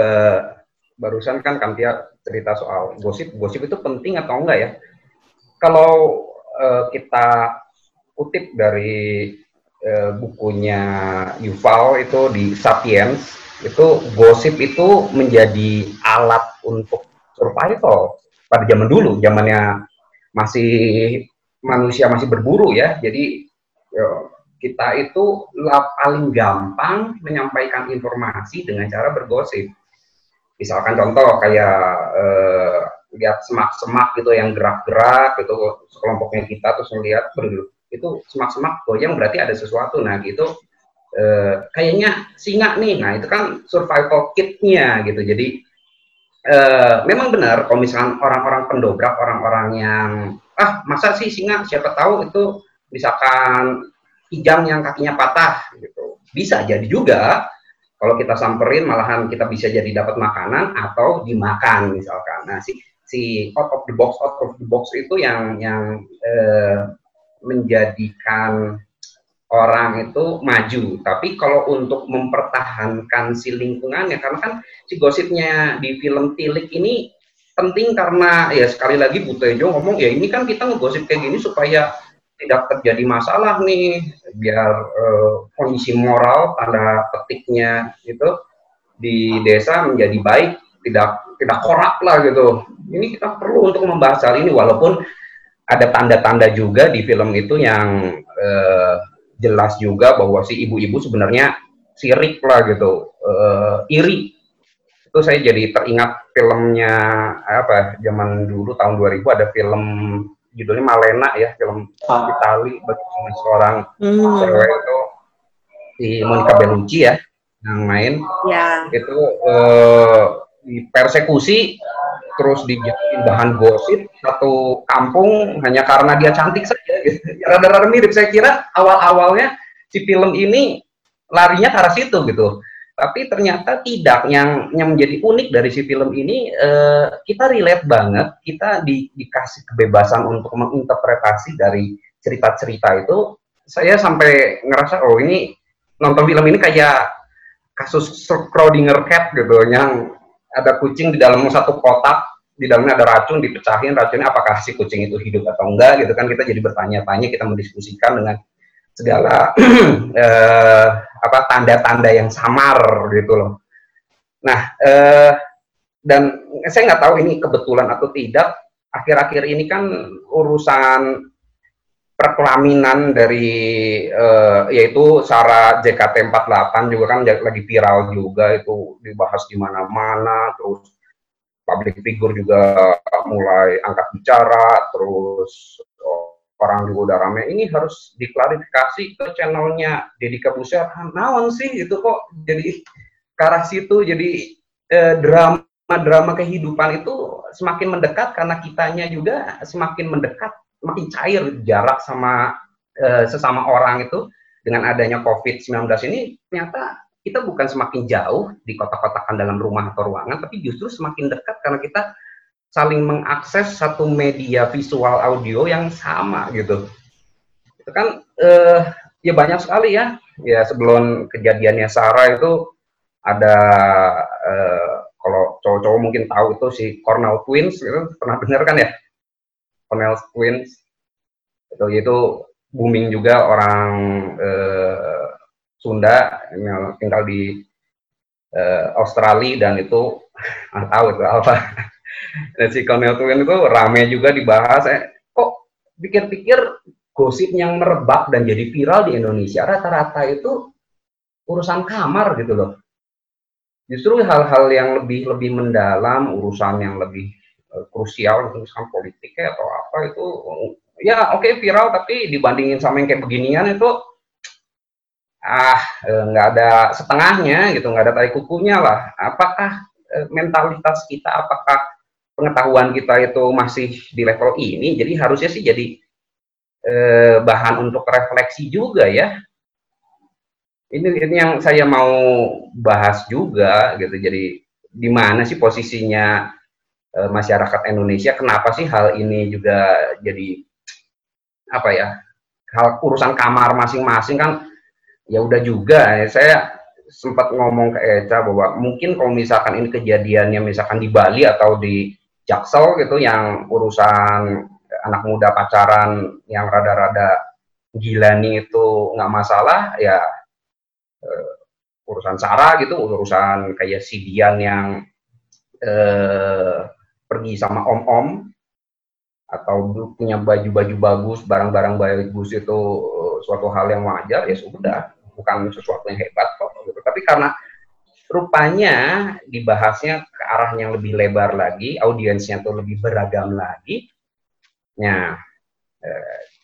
Barusan kan Kamtia cerita soal gosip. Gosip itu penting atau enggak ya? Kalau kita kutip dari bukunya Yuval itu di Sapiens, itu gosip itu menjadi alat untuk survival pada zaman dulu, zamannya masih manusia masih berburu ya. Jadi kita itu paling gampang menyampaikan informasi dengan cara bergosip. Misalkan contoh kayak lihat semak-semak gitu yang gerak-gerak itu kelompoknya kita, terus melihat itu semak-semak goyang berarti ada sesuatu. Nah gitu kayaknya singa nih, nah itu kan survival kitnya gitu. Jadi memang benar kalau misalkan orang-orang pendobrak, orang-orang yang masa sih singa, siapa tahu itu misalkan kijang yang kakinya patah gitu, bisa jadi juga. Kalau kita samperin, malahan kita bisa jadi dapat makanan atau dimakan misalkan. Nah, si out of the box itu yang menjadikan orang itu maju. Tapi kalau untuk mempertahankan si lingkungannya, karena kan si gosipnya di film Tilik ini penting karena ya sekali lagi Bu Tejo ngomong ya ini kan kita ngegosip kayak gini supaya tidak terjadi masalah nih, biar kondisi moral tanda petiknya itu di desa menjadi baik, tidak korup lah gitu. Ini kita perlu untuk membahas hal ini, walaupun ada tanda-tanda juga di film itu yang jelas juga bahwa si ibu-ibu sebenarnya sirik lah gitu, iri. Itu saya jadi teringat filmnya apa zaman dulu tahun 2000 ada film judulnya Malena ya, film Itali bagi seorang cewek itu si Monica Bellucci ya yang main itu dipersekusi terus dijadiin bahan gosip satu kampung hanya karena dia cantik saja gitu. Rada-rada mirip, saya kira awal-awalnya si film ini larinya ke arah situ gitu, tapi ternyata tidak. Yang menjadi unik dari si film ini, kita relate banget, kita dikasih kebebasan untuk menginterpretasi dari cerita-cerita itu. Saya sampai ngerasa, oh ini nonton film ini kayak kasus Schrödinger cat gitu, yang ada kucing di dalam satu kotak, di dalamnya ada racun, dipecahin racunnya, apakah si kucing itu hidup atau enggak gitu kan. Kita jadi bertanya-tanya, kita mendiskusikan dengan segala tanda-tanda yang samar gitu loh. Nah dan saya nggak tahu ini kebetulan atau tidak, akhir-akhir ini kan urusan perkelaminan dari yaitu Sarah JKT 48 juga kan lagi viral juga, itu dibahas di mana-mana, terus public figure juga mulai angkat bicara, terus orang juga udah rame, ini harus diklarifikasi ke channelnya Dedika Busser, naon sih itu kok jadi ke arah situ. Jadi drama-drama kehidupan itu semakin mendekat karena kitanya juga semakin mendekat, makin cair jarak sama sesama orang itu. Dengan adanya COVID-19 ini ternyata kita bukan semakin jauh di kotak-kotakan dalam rumah atau ruangan, tapi justru semakin dekat karena kita saling mengakses satu media visual audio yang sama gitu. Itu kan ya banyak sekali ya. Ya sebelum kejadiannya Sarah itu ada kalau cowok-cowok mungkin tahu itu si Cornell Twins gitu, pernah dengar kan ya? Cornell Twins itu booming juga, orang Sunda yang tinggal di Australia, dan itu nggak tahu itu apa. Dan si Cornell Twins itu rame juga dibahas, kok pikir-pikir gosip yang merebak dan jadi viral di Indonesia rata-rata itu urusan kamar gitu loh. Justru hal-hal yang lebih mendalam, urusan yang lebih krusial, urusan politiknya atau apa itu ya oke, viral, tapi dibandingin sama yang kayak beginian itu nggak ada setengahnya gitu, nggak ada tarik kukunya lah. Apakah mentalitas kita, apakah pengetahuan kita itu masih di level ini? Jadi harusnya sih jadi bahan untuk refleksi juga ya. Ini yang saya mau bahas juga gitu. Jadi di mana sih posisinya masyarakat Indonesia? Kenapa sih hal ini juga jadi apa ya? Hal urusan kamar masing-masing kan ya udah juga. Saya sempat ngomong ke Eca bahwa mungkin kalau misalkan ini kejadiannya misalkan di Bali atau di Jaksel gitu, yang urusan anak muda pacaran yang rada-rada Gilani itu nggak masalah, ya urusan Sarah gitu, urusan kayak si Dian yang pergi sama om-om, atau punya baju-baju bagus, barang-barang bagus itu suatu hal yang wajar, ya sudah, bukan sesuatu yang hebat kok. Gitu. Tapi karena rupanya dibahasnya ke arah yang lebih lebar lagi, audiensnya tuh lebih beragam lagi, nah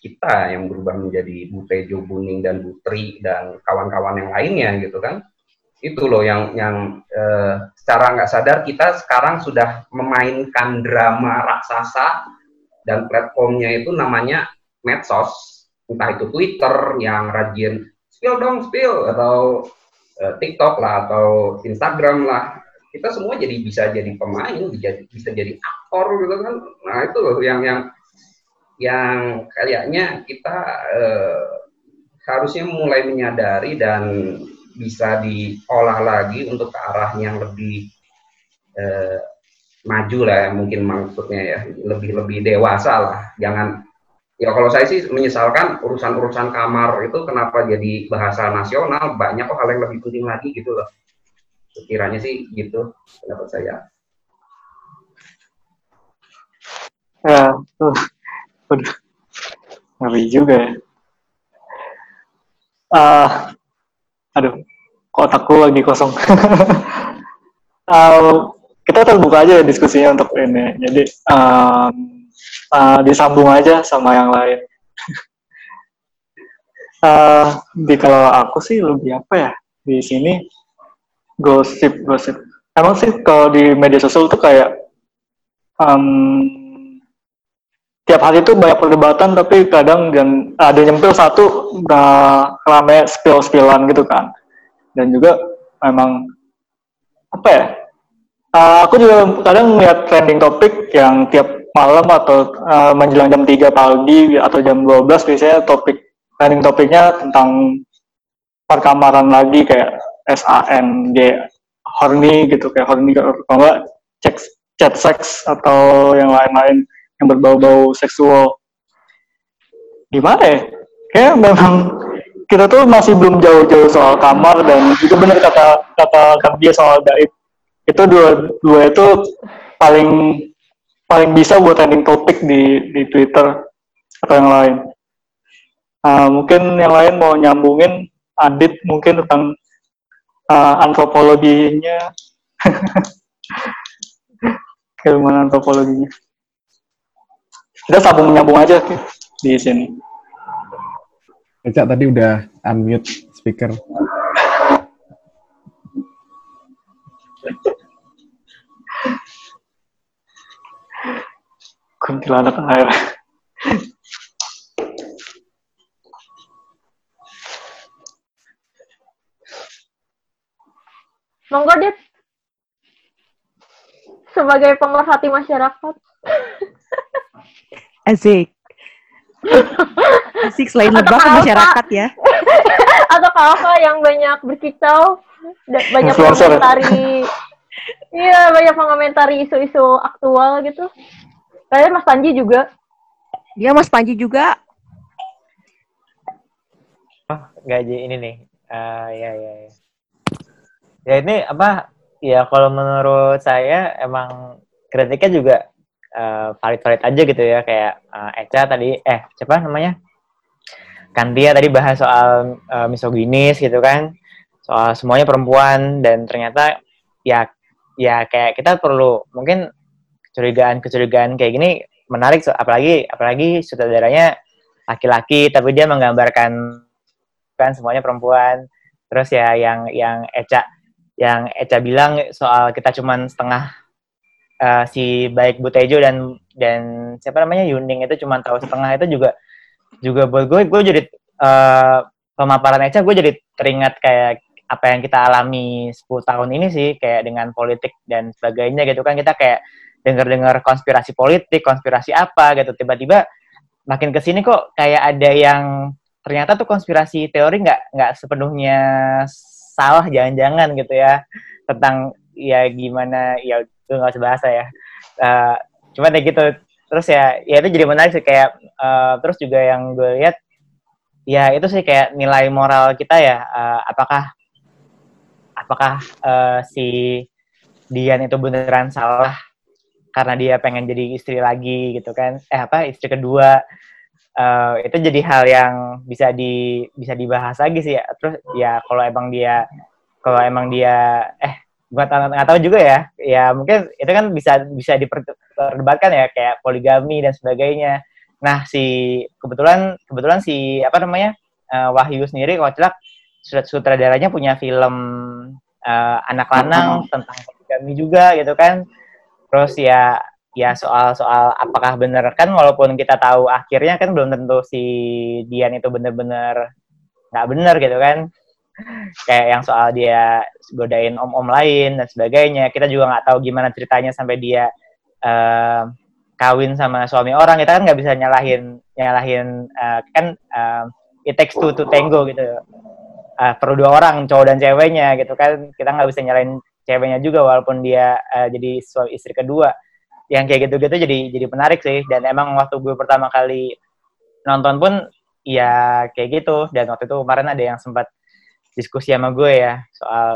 kita yang berubah menjadi Bu Tejo, Buning, dan Putri, dan kawan-kawan yang lainnya gitu kan, itu loh yang secara nggak sadar kita sekarang sudah memainkan drama raksasa, dan platformnya itu namanya medsos, entah itu Twitter yang rajin spill dong spill, atau TikTok lah, atau Instagram lah, kita semua jadi bisa jadi pemain, bisa jadi aktor gitu kan. Nah itu loh yang kayaknya kita harusnya mulai menyadari dan bisa diolah lagi untuk ke arah yang lebih maju lah, mungkin maksudnya ya lebih dewasa lah. Jangan ya, kalau saya sih menyesalkan urusan-urusan kamar itu kenapa jadi bahasa nasional, banyak kok hal yang lebih penting lagi gitu loh. Sekiranya sih gitu pendapat saya. Ya, waduh, ngeri juga ya. Aduh, kotakku lagi kosong. Kita terbuka aja ya diskusinya untuk ini. Jadi, disambung aja sama yang lain. Di kalau aku sih lebih apa ya, di sini gosip. Emang sih kalau di media sosial tuh kayak... tiap hari itu banyak perdebatan, tapi kadang dan ada nyempil satu rame spill-spillan gitu kan. Dan juga memang apa ya, aku juga kadang lihat trending topik yang tiap malam atau menjelang jam 3 pagi atau jam 12 biasanya trending topiknya tentang perkamaran lagi, kayak SANG horny gitu, kayak horny kalau enggak chat seks atau yang lain-lain yang berbau-bau seksual. Gimana ya? Kayak memang kita tuh masih belum jauh-jauh soal kamar, dan itu benar kata dia soal gaib. Itu dua itu paling bisa buat trending topik di Twitter atau yang lain. Mungkin yang lain mau nyambungin, Adit mungkin tentang antropologinya. Gimana antropologinya? Udah sambung-nyambung aja di sini. Eca tadi udah unmute speaker. Kuntilanak air. Monggo, Dit. Sebagai pemerhati masyarakat. Asik selain lebah ke masyarakat ya. Atau Alva yang banyak berkicau, banyak mengomentari, iya banyak mengomentari isu-isu aktual gitu. Kayaknya Mas Panji juga. Iya Mas Panji juga. Oh, gaji ini nih. Ya. Ya ini apa? Ya kalau menurut saya emang kritiknya juga valid aja gitu ya, kayak Eca tadi, siapa namanya? Kantia tadi bahas soal misoginis gitu kan, soal semuanya perempuan, dan ternyata ya kayak kita perlu mungkin kecurigaan kayak gini menarik, apalagi sutradaranya laki-laki tapi dia menggambarkan kan semuanya perempuan. Terus ya yang Eca bilang soal kita cuman setengah. Si baik Bu Tejo dan siapa namanya Yuning itu cuma tahu setengah, itu juga buat gue jadi pemaparan Eca, gue jadi teringat kayak apa yang kita alami 10 tahun ini sih, kayak dengan politik dan sebagainya gitu kan, kita kayak dengar konspirasi politik, konspirasi apa gitu, tiba-tiba makin kesini kok kayak ada yang ternyata tuh konspirasi teori nggak sepenuhnya salah, jangan-jangan gitu ya, tentang ya gimana ya nggak usah bahasa ya, cuma kayak gitu. Terus ya itu jadi menarik sih, kayak terus juga yang gue lihat ya itu sih kayak nilai moral kita ya, apakah si Dian itu beneran salah karena dia pengen jadi istri lagi gitu kan, istri kedua. Itu jadi hal yang bisa dibahas lagi sih ya. Terus ya kalau emang dia nggak tahu juga ya, mungkin itu kan bisa diperdebatkan ya, kayak poligami dan sebagainya. Nah kebetulan si Wahyu sendiri kalau celak sutradaranya punya film Anak Lanang tentang poligami juga gitu kan. Terus ya soal apakah benar kan, walaupun kita tahu akhirnya kan belum tentu si Dian itu benar-benar nggak benar gitu kan, kayak yang soal dia godain om-om lain dan sebagainya. Kita juga nggak tahu gimana ceritanya sampai dia kawin sama suami orang. Kita kan nggak bisa nyalahin it takes two to tango gitu, perlu dua orang, cowok dan ceweknya gitu kan. Kita nggak bisa nyalahin ceweknya juga walaupun dia jadi suami istri kedua. Yang kayak gitu-gitu jadi menarik sih. Dan emang waktu gue pertama kali nonton pun ya kayak gitu. Dan waktu itu kemarin ada yang sempat diskusi sama gue ya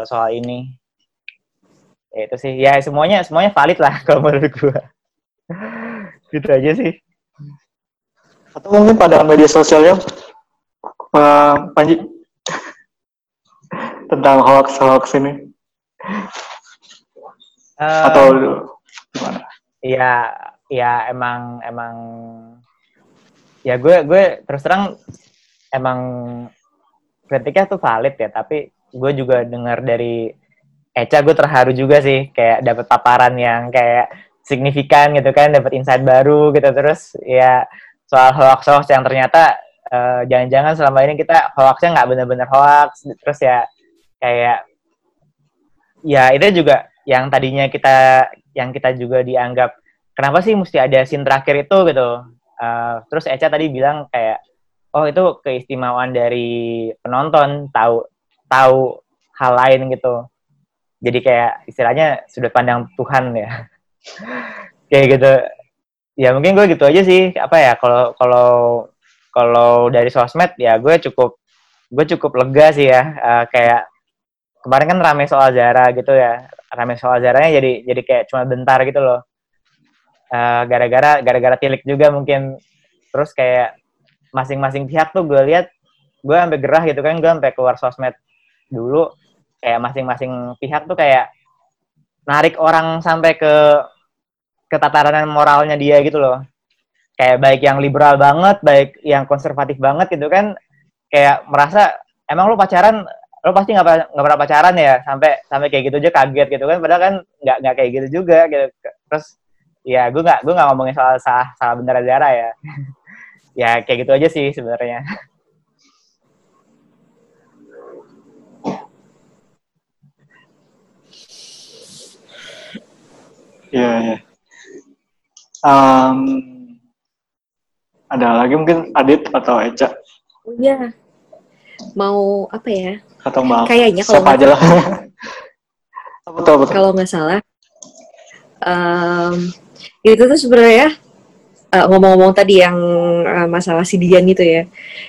soal ini. Ya itu sih. Ya semuanya valid lah kalau menurut gue. Gitu aja sih. Atau mungkin pada media sosialnya Panji tentang hoax ini. Atau gimana? Ya emang ya gue terus terang emang kritiknya tuh valid ya, tapi gue juga dengar dari Eca, gue terharu juga sih kayak dapat paparan yang kayak signifikan gitu kan, dapat insight baru gitu. Terus ya soal hoax yang ternyata jangan-jangan selama ini kita hoaxnya nggak benar-benar hoax. Terus ya kayak ya itu juga yang tadinya kita juga dianggap, kenapa sih mesti ada scene terakhir itu gitu. Terus Eca tadi bilang kayak, oh itu keistimewaan dari penonton tahu hal lain gitu. Jadi kayak istilahnya sudut pandang Tuhan ya. Kayak gitu. Ya mungkin gue gitu aja sih. Kalau dari sosmed ya gue cukup lega sih ya. Kayak kemarin kan rame soal Zara gitu ya. Rame soal Zaranya jadi kayak cuma bentar gitu loh, gara-gara Tilik juga mungkin. Terus kayak masing-masing pihak tuh gue lihat, gue sampai gerah gitu kan, gue sampai keluar sosmed dulu, kayak masing-masing pihak tuh kayak narik orang sampai ke tataran moralnya dia gitu loh, kayak baik yang liberal banget, baik yang konservatif banget gitu kan, kayak merasa emang lo pacaran, lo pasti nggak pernah pacaran ya, sampai kayak gitu aja kaget gitu kan. Padahal kan nggak kayak gitu juga gitu. Terus ya gue nggak ngomongin soal salah benar Zara ya. Ya kayak gitu aja sih sebenarnya. Iya. Ada lagi mungkin Adit atau Eca? Iya. Mau apa ya? Atau kayaknya kalau nggak salah itu tuh sebenarnya ngomong-ngomong tadi yang masalah si Dian gitu ya,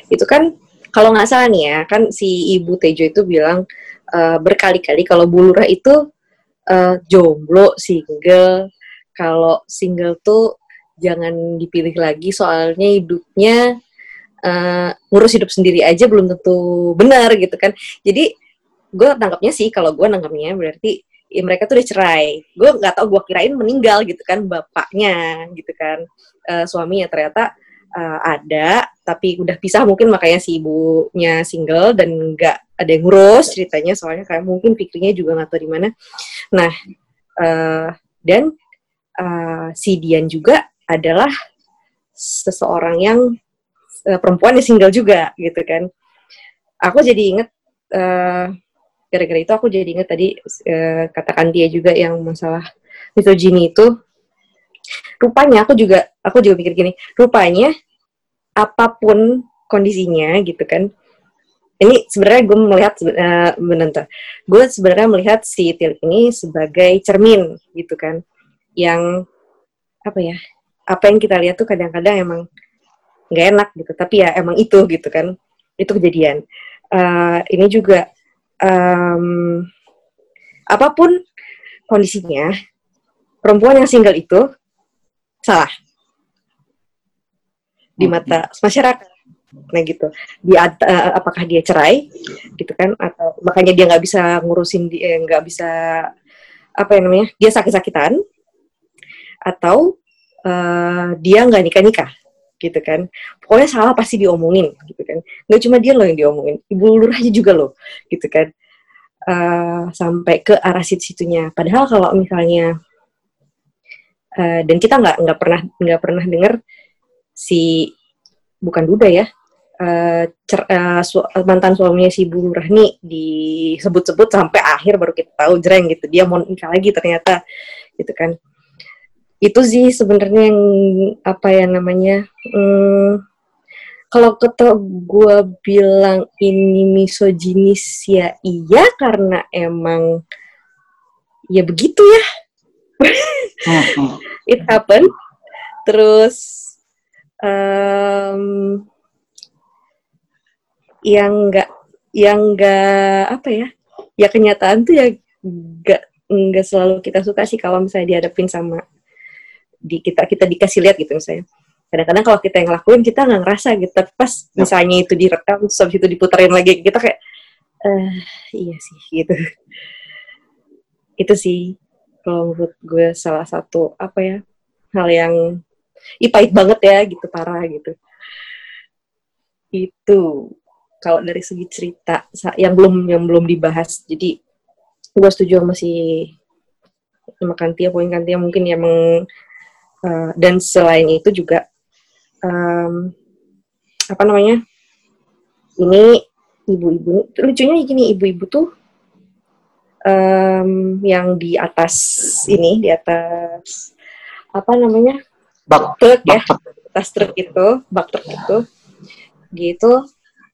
itu kan kalau nggak salah nih ya, kan si Ibu Tejo itu bilang berkali-kali kalau Bu Lurah itu jomblo, single, kalau single tuh jangan dipilih lagi soalnya hidupnya ngurus hidup sendiri aja belum tentu benar gitu kan. Jadi gue nangkapnya sih, kalau gue nangkapnya berarti ya mereka tuh udah cerai. Gue nggak tahu, gue kirain meninggal gitu kan bapaknya gitu kan, suaminya ternyata ada tapi udah pisah mungkin, makanya si ibunya single dan nggak ada yang ngurus ceritanya, soalnya kayak mungkin pikirnya juga nggak tahu di mana. Nah dan si Dian juga adalah seseorang yang perempuan yang single juga gitu kan. Aku jadi inget gara-gara itu, aku jadi inget tadi katakan dia juga yang masalah misogyni itu. Rupanya aku juga mikir gini, rupanya apapun kondisinya gitu kan. Ini sebenarnya gue melihat gue sebenarnya melihat si Tilik ini sebagai cermin gitu kan. Yang apa yang kita lihat tuh kadang-kadang emang nggak enak gitu, tapi ya emang itu gitu kan. itu kejadian. Ini juga apapun kondisinya, perempuan yang single itu salah di mata masyarakat. Nah gitu, dia apakah dia cerai gitu kan, atau makanya dia nggak bisa ngurusin, dia nggak bisa apa yang namanya, dia sakit-sakitan, atau dia nggak nikah-nikah gitu kan. Pokoknya salah pasti diomongin gitu kan. Nggak cuma dia loh yang diomongin, ibu lurah aja juga loh gitu kan, sampai ke arah situ-situnya. Padahal kalau misalnya dan kita nggak pernah dengar si bukan Duda ya, mantan suaminya si Bu Lurah nih disebut-sebut sampai akhir baru kita tahu, jreng gitu, dia mau nikah lagi ternyata gitu kan. Itu sih sebenarnya yang apa ya namanya, kalau kata gue bilang ini misoginis ya iya, karena emang ya begitu ya. It happen. Terus yang nggak apa ya, ya kenyataan tuh ya nggak selalu kita suka sih kalau misalnya dihadapin sama di kita dikasih lihat gitu. Misalnya kadang-kadang kalau kita yang ngelakuin kita nggak ngerasa gitu, tapi pas misalnya itu direkam terus habis itu diputarin lagi kita kayak iya sih gitu. Itu sih kalau menurut gue salah satu apa ya, hal yang pahit banget ya gitu, parah gitu. Itu kalau dari segi cerita yang belum dibahas. Jadi gue setuju sama poin Kantia mungkin ya, dan selain itu juga apa namanya, ini ibu-ibu lucunya gini, ibu-ibu tuh yang di atas ini, di atas apa namanya, bak truk itu, dia itu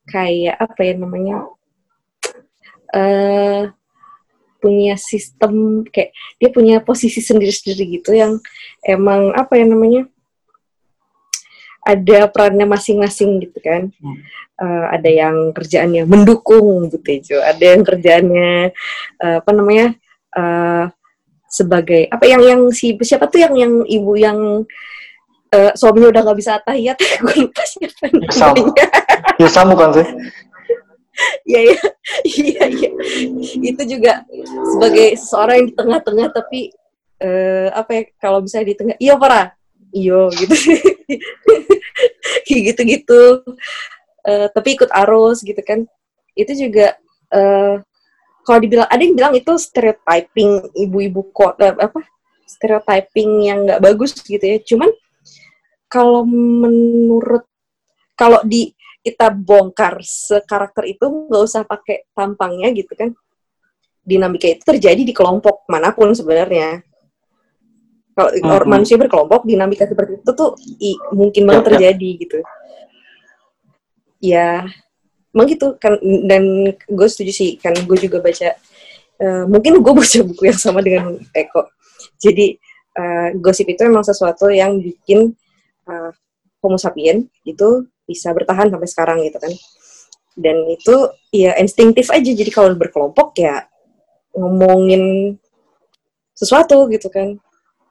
kayak apa ya namanya, punya sistem, kayak dia punya posisi sendiri-sendiri gitu, yang emang apa ya namanya, ada perannya masing-masing gitu kan. Ada yang kerjaannya mendukung Bu Tejo, ada yang kerjaannya apa namanya, sebagai apa yang siapa tuh yang ibu yang suaminya udah nggak bisa tahiyat, gue lupa siapa namanya. Yusam bukan sih? Iya. Itu juga sebagai seseorang yang di tengah-tengah, tapi apa ya, kalau bisa di tengah, iya para, iyo gitu, gitu. Tapi ikut arus gitu kan. Itu juga kalau dibilang, ada yang bilang itu stereotyping ibu-ibu stereotyping yang nggak bagus gitu ya. Cuman kalau menurut, kalau di kita bongkar sekarakter itu nggak usah pakai tampangnya gitu kan, dinamika itu terjadi di kelompok manapun sebenarnya. Kalau manusia berkelompok, dinamika seperti itu tuh mungkin banget terjadi gitu. Ya, emang gitu kan. Dan gue setuju sih, kan gue juga baca, mungkin gue baca buku yang sama dengan Eko. Jadi gosip itu emang sesuatu yang bikin Homo sapien itu bisa bertahan sampai sekarang gitu kan. Dan itu ya instinktif aja, jadi kalau berkelompok ya ngomongin sesuatu gitu kan,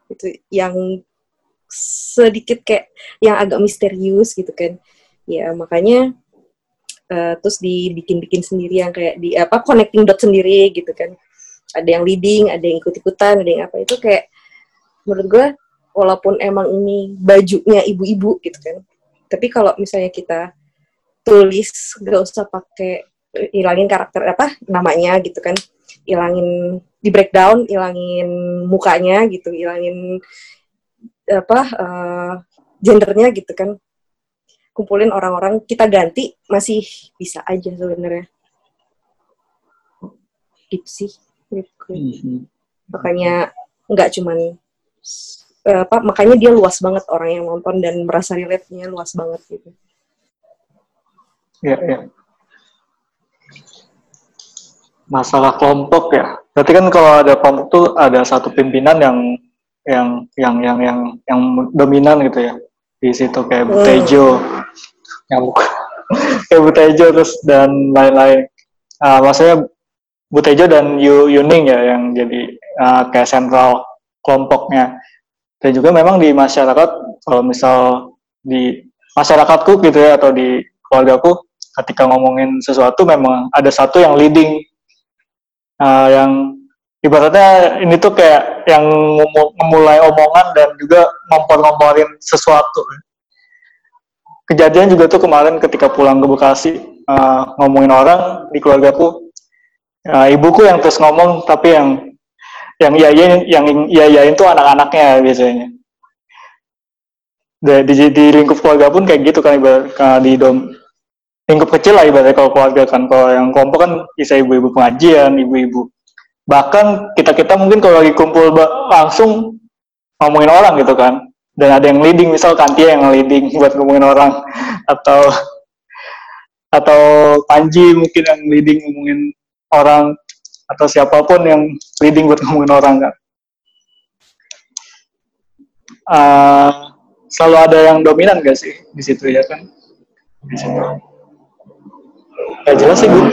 itu yang sedikit kayak yang agak misterius gitu kan ya. Makanya terus dibikin-bikin sendiri yang kayak di apa, connecting dot sendiri gitu kan. Ada yang leading, ada yang ikut-ikutan, ada yang apa. Itu kayak menurut gue, walaupun emang ini bajunya ibu-ibu gitu kan, tapi kalau misalnya kita tulis gak usah pakai, hilangin karakter apa namanya gitu kan, hilangin, di breakdown, hilangin mukanya gitu, hilangin apa gendernya gitu kan, kumpulin orang-orang, kita ganti masih bisa aja sebenarnya. Gitu sih, makanya nggak cuman makanya dia luas banget, orang yang nonton dan merasa relate-nya luas banget gitu. Ya, ya. Masalah kelompok ya. Berarti kan kalau ada kelompok tuh ada satu pimpinan yang dominan gitu ya. Di situ kayak Bu Tejo yang Bu Tejo terus dan lain-lain. Maksudnya Bu Tejo dan Yuning ya yang jadi kayak sentral kelompoknya. Dan juga memang di masyarakat, kalau misal di masyarakatku gitu ya, atau di keluargaku, ketika ngomongin sesuatu memang ada satu yang leading, yang ibaratnya ini tuh kayak yang memulai omongan dan juga ngompor-ngomporin sesuatu. Kejadian juga tuh kemarin ketika pulang ke Bekasi, ngomongin orang di keluargaku, ibuku yang terus ngomong, tapi yang iayain tuh anak-anaknya biasanya. Di lingkup keluarga pun kayak gitu kan, di lingkup kecil lah ibaratnya kalau keluarga kan. Kalau yang kelompok kan bisa ibu-ibu pengajian, ibu-ibu. Bahkan kita-kita mungkin kalau lagi kumpul langsung ngomongin orang gitu kan. Dan ada yang leading, misal Kantia yang leading buat ngomongin orang. Atau Panji mungkin yang leading ngomongin orang. Atau siapapun yang leading buat ngomongin orang kan. Selalu ada yang dominan gak sih di situ ya kan? Di situ. Gak jelas sih, Bu.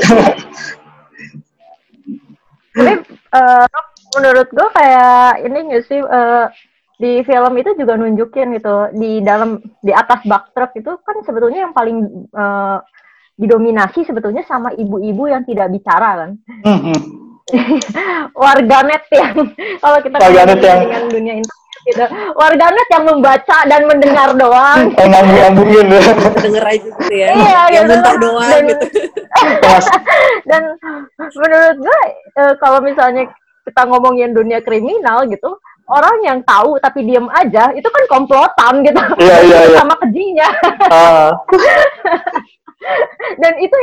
Tapi menurut gue kayak ini gak sih, di film itu juga nunjukin gitu, di atas backdrop itu kan sebetulnya yang paling didominasi sebetulnya sama ibu-ibu yang tidak bicara kan. Warganet yang kalau kita dengan dunia internet gitu, warganet yang membaca dan mendengar doang, ngambung-ngambungin denger aja gitu ya, iya, yang gitu, mentah doang dan, gitu. Dan menurut gue kalau misalnya kita ngomongin dunia kriminal gitu, orang yang tahu tapi diem aja itu kan komplotan gitu, iya. Sama kejinya. Dan itu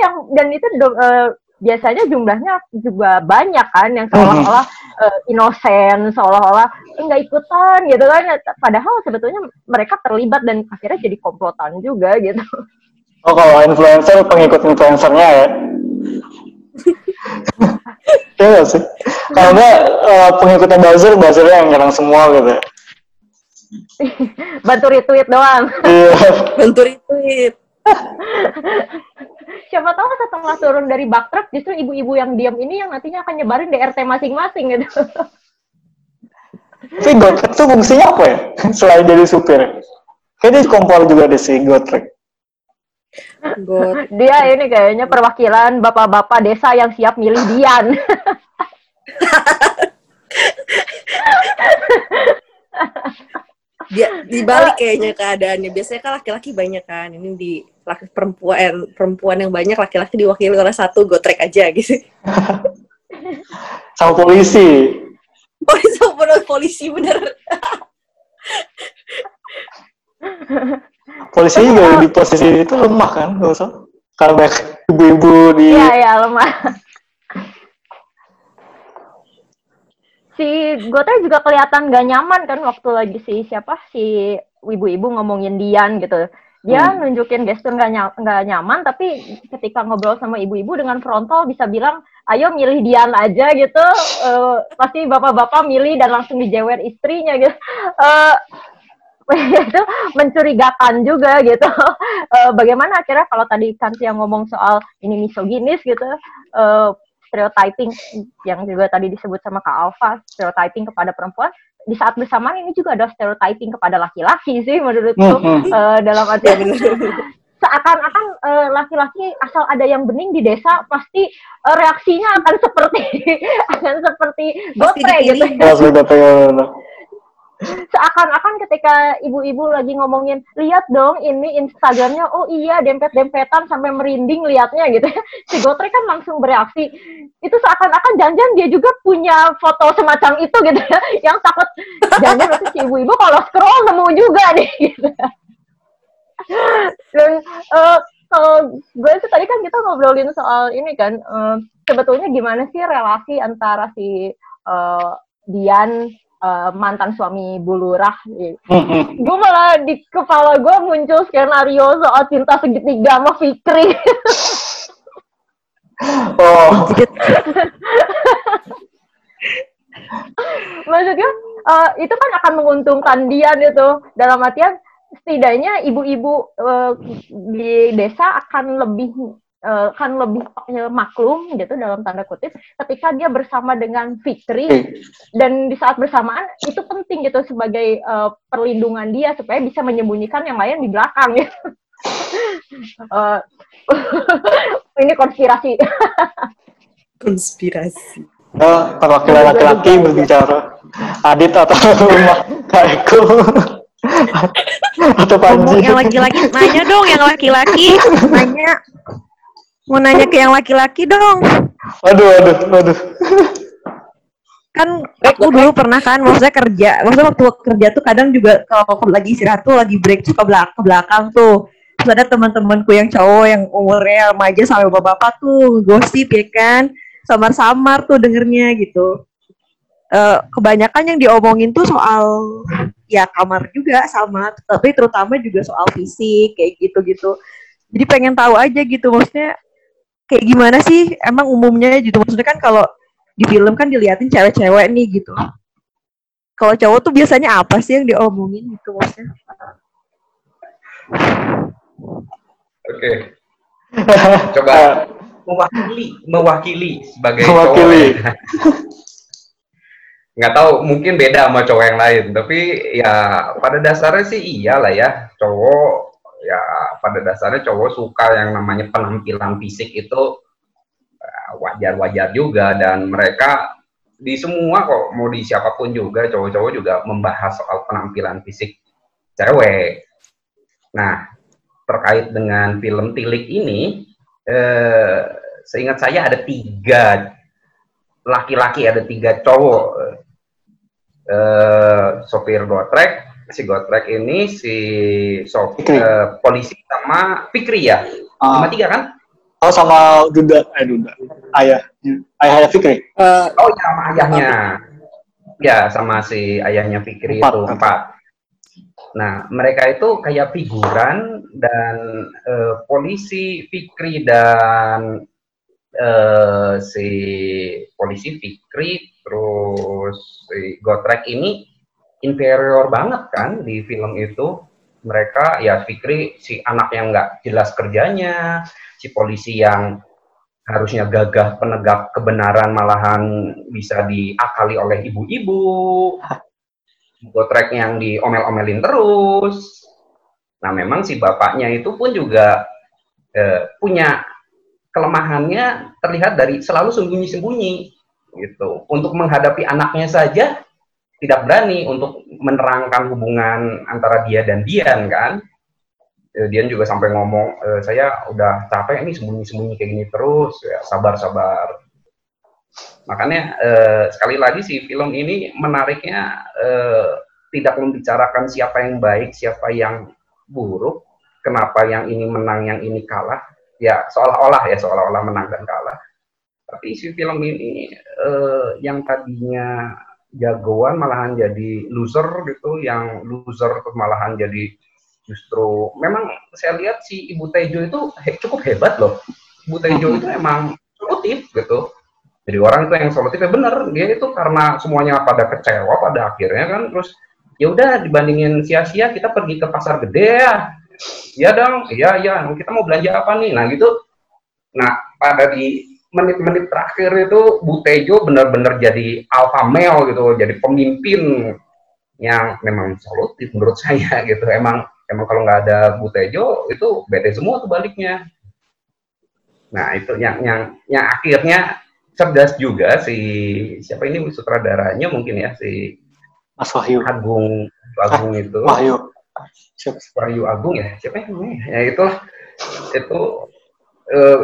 biasanya jumlahnya juga banyak kan, yang seolah-olah inosen, seolah-olah nggak ikutan gitu kan, padahal sebetulnya mereka terlibat dan akhirnya jadi komplotan juga gitu. Oh, kalau influencer pengikut influencernya ya. Iya sih, karena pengikutnya buzzernya yang nyerang semua gitu. Bantu retweet doang. Bantu retweet. Siapa tahu setelah turun dari backtrack justru ibu-ibu yang diam ini yang nantinya akan nyebarin DRT masing-masing gitu. Si Gotrek tuh fungsinya apa ya? Selain jadi supir, kayaknya kompor juga ada si Gotrek. Dia ini kayaknya perwakilan bapak-bapak desa yang siap milih Dian. Dia dibalik kayaknya keadaannya. Biasanya kan laki-laki banyak kan, ini di perempuan yang banyak, laki-laki diwakili oleh satu Gotrek aja gitu. Sama polisi. Polisi bener. Polisi juga di posisi itu lemah kan, nggak usah. Karena banyak ibu-ibu di. Iya lemah. Si Gotrek juga kelihatan gak nyaman kan waktu lagi si ibu-ibu ngomongin Dian gitu. Dia nunjukin gestur gak nyaman, tapi ketika ngobrol sama ibu-ibu dengan frontal bisa bilang, ayo milih Dian aja gitu. Pasti bapak-bapak milih dan langsung dijewer istrinya gitu. Itu mencurigakan juga gitu. Bagaimana akhirnya kalau tadi Kantia ngomong soal ini misoginis gitu, stereotyping yang juga tadi disebut sama Kak Alva, stereotyping kepada perempuan, di saat bersamaan ini juga ada stereotyping kepada laki-laki sih menurutku. Dalam arti seakan-akan laki-laki asal ada yang bening di desa pasti reaksinya akan seperti Gotrek gitu. Seakan-akan ketika ibu-ibu lagi ngomongin, lihat dong ini Instagramnya, oh iya dempet-dempetan sampai merinding liatnya gitu. Si Gotrek kan langsung bereaksi. Itu seakan-akan jangan-jangan dia juga punya foto semacam itu gitu ya, yang takut jangan-jangan si ibu-ibu kalau scroll nemu juga nih gitu. Dan kalau gue itu tadi kan kita ngobrolin soal ini kan, sebetulnya gimana sih relasi antara si Dian, mantan suami Bu Lurah. Gue malah di kepala gue muncul skenario soal cinta segitiga sama Fikri. Oh. Maksudnya itu kan akan menguntungkan Dian itu, dalam artian setidaknya ibu-ibu di desa akan lebih maklum gitu dalam tanda kutip ketika dia bersama dengan Fikri, dan di saat bersamaan itu penting gitu sebagai perlindungan dia supaya bisa menyembunyikan yang lain di belakang gitu. Ini konspirasi. Konspirasi. Perwakilan laki-laki berbicara. Adit atau Kaiku atau Panji. Yang laki-laki nanya dong, yang laki-laki nanya. Mau nanya ke yang laki-laki dong. Waduh. Kan aku dulu pernah kan, maksudnya kerja. Maksudnya waktu kerja tuh kadang juga kalau lagi istirahat tuh, lagi break tuh ke belakang tuh. Terus ada teman-temanku yang cowok yang umurnya remaja sampai bapak-bapak tuh gosip ya kan, samar-samar tuh dengernya gitu. Kebanyakan yang diomongin tuh soal ya kamar juga sama, tapi terutama juga soal fisik kayak gitu-gitu. Jadi pengen tahu aja gitu, maksudnya kayak gimana sih emang umumnya gitu. Maksudnya kan kalau di film kan diliatin cewek-cewek nih gitu. Kalau cowok tuh biasanya apa sih yang diomongin gitu maksudnya? Oke. Coba mewakili sebagai cowok. Nggak tahu, mungkin beda sama cowok yang lain, tapi ya pada dasarnya sih iyalah ya, cowok ya pada dasarnya cowok suka yang namanya penampilan fisik itu wajar-wajar juga, dan mereka di semua kok, mau di siapapun juga, cowok-cowok juga membahas soal penampilan fisik cewek. Nah, terkait dengan film Tilik ini, seingat saya ada 3 laki-laki, ada 3 cowok, sopir Gotrek, si Gotrek ini, si polisi sama Fikri ya, sama 3 kan? Oh sama Duda, ayahnya Fikri. Oh ya sama ayahnya, ya sama si ayahnya Fikri itu 4. Nah, mereka itu kayak figuran, dan si polisi Fikri, terus si Gotrek ini inferior banget kan di film itu. Mereka, ya Fikri, si anak yang nggak jelas kerjanya, si polisi yang harusnya gagah penegak kebenaran malahan bisa diakali oleh ibu-ibu. Gotrek yang diomel-omelin terus. Nah, memang si bapaknya itu pun juga punya kelemahannya, terlihat dari selalu sembunyi-sembunyi gitu. Untuk menghadapi anaknya saja tidak berani untuk menerangkan hubungan antara dia dan Dian kan. Dian juga sampai ngomong, saya udah capek nih sembunyi-sembunyi kayak gini terus, ya, sabar-sabar. Makanya sekali lagi sih film ini menariknya tidak membicarakan siapa yang baik, siapa yang buruk, kenapa yang ini menang, yang ini kalah, ya seolah-olah menang dan kalah. Tapi si film ini yang tadinya jagoan malahan jadi loser gitu, yang loser malahan jadi justru, memang saya lihat si Ibu Tejo itu cukup hebat loh. Ibu Tejo itu emang produktif gitu. Jadi orang itu yang solutifnya bener, dia itu karena semuanya pada kecewa pada akhirnya kan, terus ya udah dibandingin sia-sia kita pergi ke pasar gede ya dong, iya kita mau belanja apa nih, nah gitu. Nah pada di menit-menit terakhir itu Bu Tejo bener-bener jadi alpha male gitu, jadi pemimpin yang memang solutif menurut saya gitu. Emang kalau nggak ada Bu Tejo itu bete semua tuh baliknya. Nah itu yang akhirnya cerdas juga si siapa ini sutradaranya mungkin ya, si Mas Wahyu Agung itu. Wahyu Agung ya, siapa namanya? Ya itulah. Itu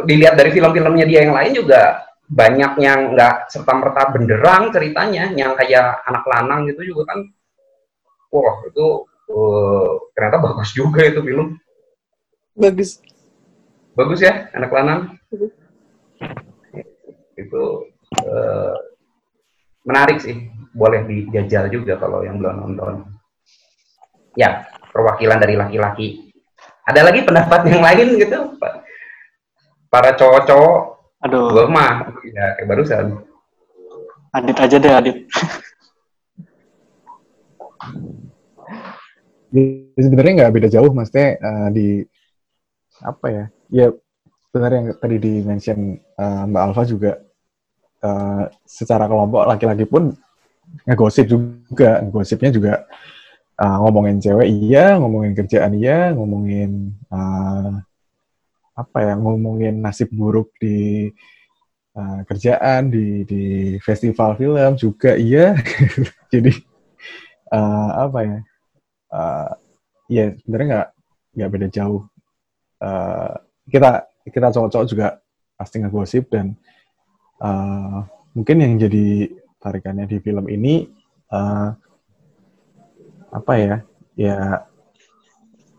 dilihat dari film-filmnya dia yang lain juga banyak yang nggak serta-merta benderang ceritanya, yang kayak Anak Lanang gitu juga kan. Wah, itu ternyata bagus juga itu film. Bagus ya Anak Lanang. Itu menarik sih, boleh dijajal juga kalau yang belum nonton. Ya, perwakilan dari laki-laki. Ada lagi pendapat yang lain gitu, para cowok-cowok. Aduh, gue mah ya kayak barusan. Adit aja deh, Adit. Sebenarnya nggak beda jauh, maksudnya di apa ya? Ya benar yang tadi di-mention Mbak Alva juga, secara kelompok laki-laki pun ngegosip juga, ngegosipnya juga ngomongin cewek iya, ngomongin kerjaan iya, ngomongin apa ya, ngomongin nasib buruk di kerjaan, di festival film juga iya. Jadi apa ya, ya sebenarnya nggak beda jauh. Kita cowok-cowok juga pasti ngegosip, dan mungkin yang jadi tarikannya di film ini apa ya, ya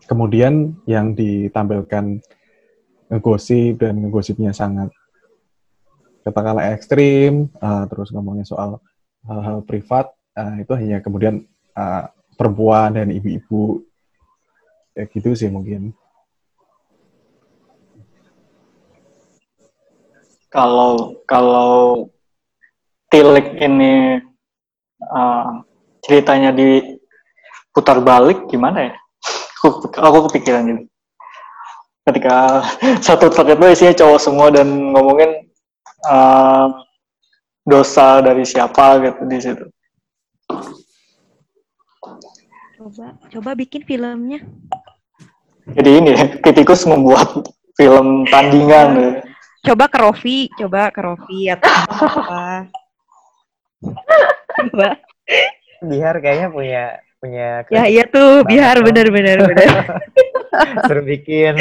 kemudian yang ditampilkan ngegosip dan ngegosipnya sangat katakanlah ekstrim, terus ngomongnya soal hal-hal privat, itu hanya kemudian perempuan dan ibu-ibu ya, gitu sih mungkin. Kalau Tilik ini ceritanya diputar balik gimana ya? Aku kepikiran gitu. Ketika satu truk itu isinya cowok semua dan ngomongin dosa dari siapa gitu di situ. Coba bikin filmnya. Jadi ini kritikus membuat film tandingan. Ya. Coba ke Rofi atau apa? Coba. Bihar kayaknya punya. Ya iya tuh, Bihar bener. Seru bikin.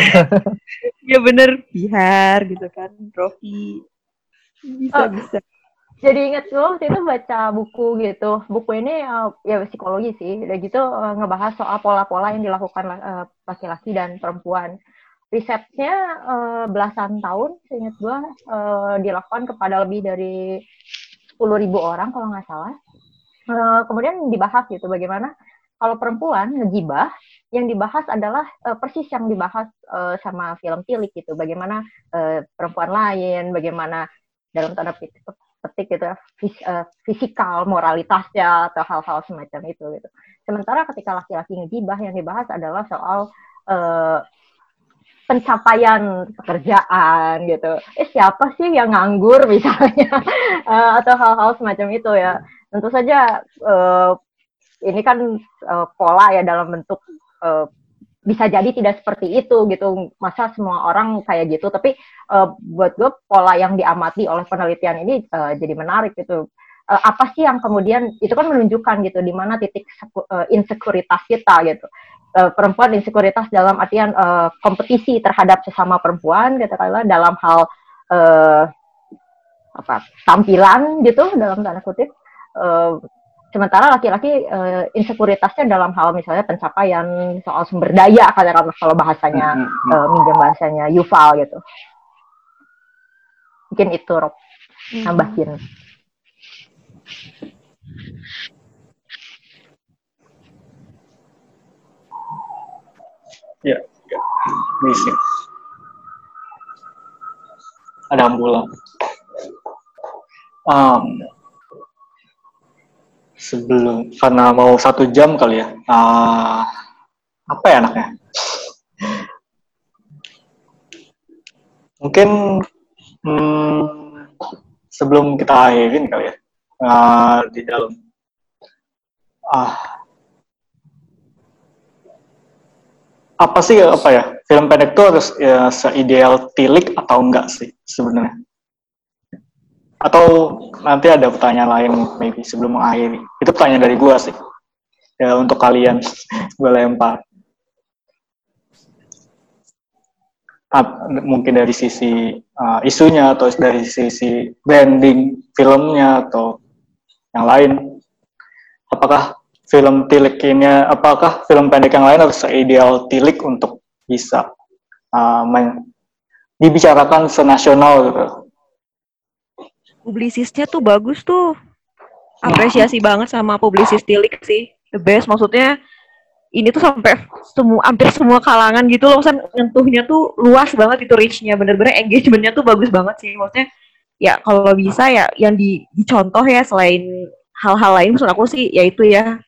Ya bener, Bihar gitu kan, Rofi. Bisa. Jadi ingat dulu waktu itu baca buku gitu. Buku ini ya psikologi sih. Udah gitu ngebahas soal pola-pola yang dilakukan laki-laki dan perempuan. Risetnya belasan tahun, seingat gue, dilakukan kepada lebih dari 10.000 orang kalau nggak salah. Kemudian dibahas gitu bagaimana kalau perempuan ngegibah, yang dibahas adalah persis yang dibahas sama film Tilik gitu, bagaimana perempuan lain, bagaimana dalam tanda petik gitu, fisikal, moralitasnya, atau hal-hal semacam itu gitu. Sementara ketika laki-laki ngegibah, yang dibahas adalah soal pencapaian pekerjaan gitu, siapa sih yang nganggur misalnya, atau hal-hal semacam itu ya. Tentu saja ini kan pola ya dalam bentuk bisa jadi tidak seperti itu gitu, masa semua orang kayak gitu, tapi buat gue pola yang diamati oleh penelitian ini jadi menarik gitu. Apa sih yang kemudian itu kan menunjukkan gitu di mana titik insekuritas kita gitu. Perempuan insekuritas dalam artian kompetisi terhadap sesama perempuan, katakanlah dalam hal tampilan gitu dalam tanda kutip. Sementara laki-laki insekuritasnya dalam hal misalnya pencapaian, soal sumber daya katakanlah kalau bahasanya minjem bahasanya Yuval gitu. Mungkin itu Rob nambahin. Ya. Misi. Ada ambulan. Sebelum, karena mau 1 jam kali ya. Apa ya anaknya? Mungkin sebelum kita akhirin kali ya. Di dalam. Apa sih film pendek itu harus ya, seideal Tilik atau enggak sih sebenarnya? Atau nanti ada pertanyaan lain maybe sebelum mengakhiri. Itu pertanyaan dari gua sih. Ya untuk kalian gua lempar. Mungkin dari sisi isunya atau dari sisi branding filmnya atau yang lain. Apakah film pendek yang lain harus seideal Tilik untuk bisa dibicarakan senasional gitu? Publisisnya tuh bagus tuh. Apresiasi banget sama publisis Tilik sih. The best, maksudnya ini tuh sampai hampir semua kalangan gitu loh, maksudnya nyentuhnya tuh luas banget itu reach-nya, bener-bener engagement-nya tuh bagus banget sih. Maksudnya ya kalau bisa ya yang dicontoh ya, selain hal-hal lain maksud aku sih ya itu ya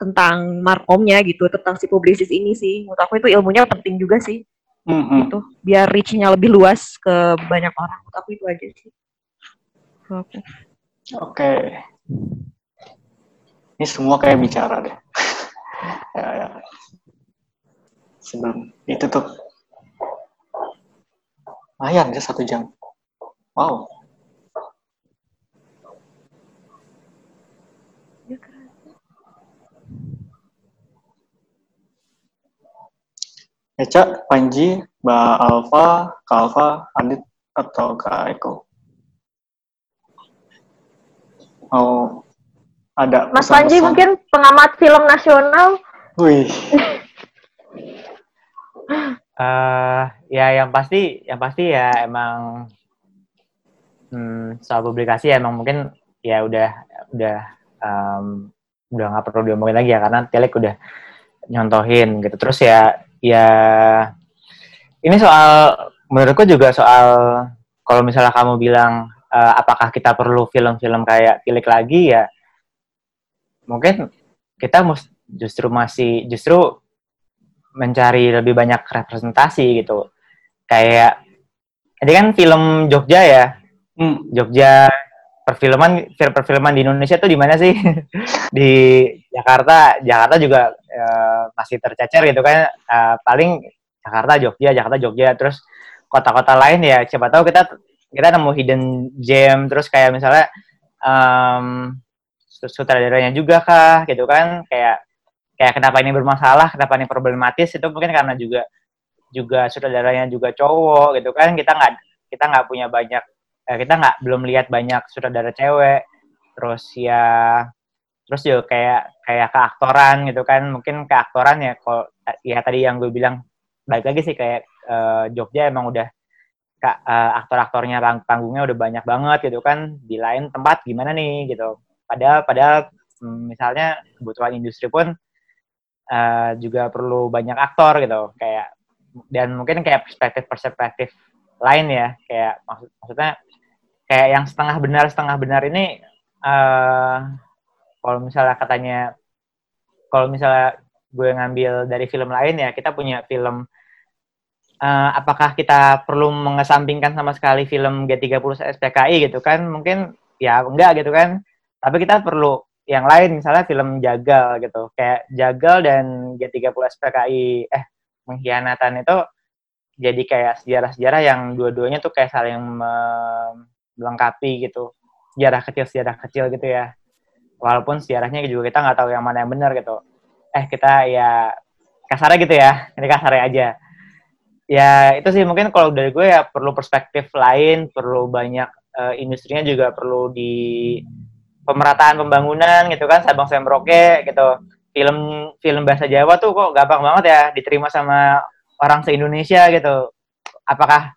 tentang markomnya gitu, tentang si publisis ini sih. Menurut aku itu ilmunya penting juga sih, gitu. Biar reach-nya lebih luas ke banyak orang. Menurut aku itu aja sih. Oke. Okay. Ini semua kayak bicara deh. Ya. Sebelum ditutup, lumayan ya 1 jam. Wow. Eca, Panji, Mbak Alva, Kak Alva, Adit, atau Kak Eko? Mau ada Mas pesan-pesan? Panji mungkin pengamat film nasional. Wih. Ya yang pasti ya emang soal publikasi ya emang mungkin ya udah nggak perlu diomongin lagi ya karena Tilik udah nyontohin gitu. Terus ya ini soal menurutku juga soal kalau misalnya kamu bilang apakah kita perlu film-film kayak Tilik lagi ya mungkin kita justru mencari lebih banyak representasi gitu kayak ini kan film Jogja ya Jogja perfilman di Indonesia tuh di mana sih? Di Jakarta juga masih tercecer gitu kan, paling Jakarta Jogja terus kota-kota lain ya siapa tahu kita nemu hidden gem terus kayak misalnya sutradaranya juga kah gitu kan kayak kenapa ini bermasalah, kenapa ini problematis itu mungkin karena juga sutradaranya juga cowok gitu kan kita nggak punya banyak. Kita belum lihat banyak sutradara cewek, terus juga kayak keaktoran gitu kan, mungkin keaktoran ya, kalau ya tadi yang gue bilang balik lagi sih kayak Jogja emang udah aktor-aktornya panggungnya udah banyak banget gitu kan, di lain tempat gimana nih gitu, padahal misalnya kebutuhan industri pun juga perlu banyak aktor gitu, kayak dan mungkin kayak perspektif lain ya, kayak maksudnya kayak yang setengah benar ini kalau misalnya gue ngambil dari film lain ya kita punya film apakah kita perlu mengesampingkan sama sekali film G30 SPKI gitu kan mungkin ya enggak gitu kan tapi kita perlu yang lain misalnya film Jagal gitu kayak Jagal dan G30 SPKI pengkhianatan itu jadi kayak sejarah-sejarah yang dua-duanya tuh kayak saling melengkapi gitu. Sejarah kecil gitu ya. Walaupun sejarahnya juga kita nggak tahu yang mana yang benar gitu. Kita ya kasarnya gitu ya. Ini kasarnya aja. Ya itu sih mungkin kalau dari gue ya perlu perspektif lain, perlu banyak industrinya juga perlu di pemerataan pembangunan gitu kan, Sabang Samroke gitu. Film bahasa Jawa tuh kok gampang banget ya diterima sama orang se-Indonesia gitu. Apakah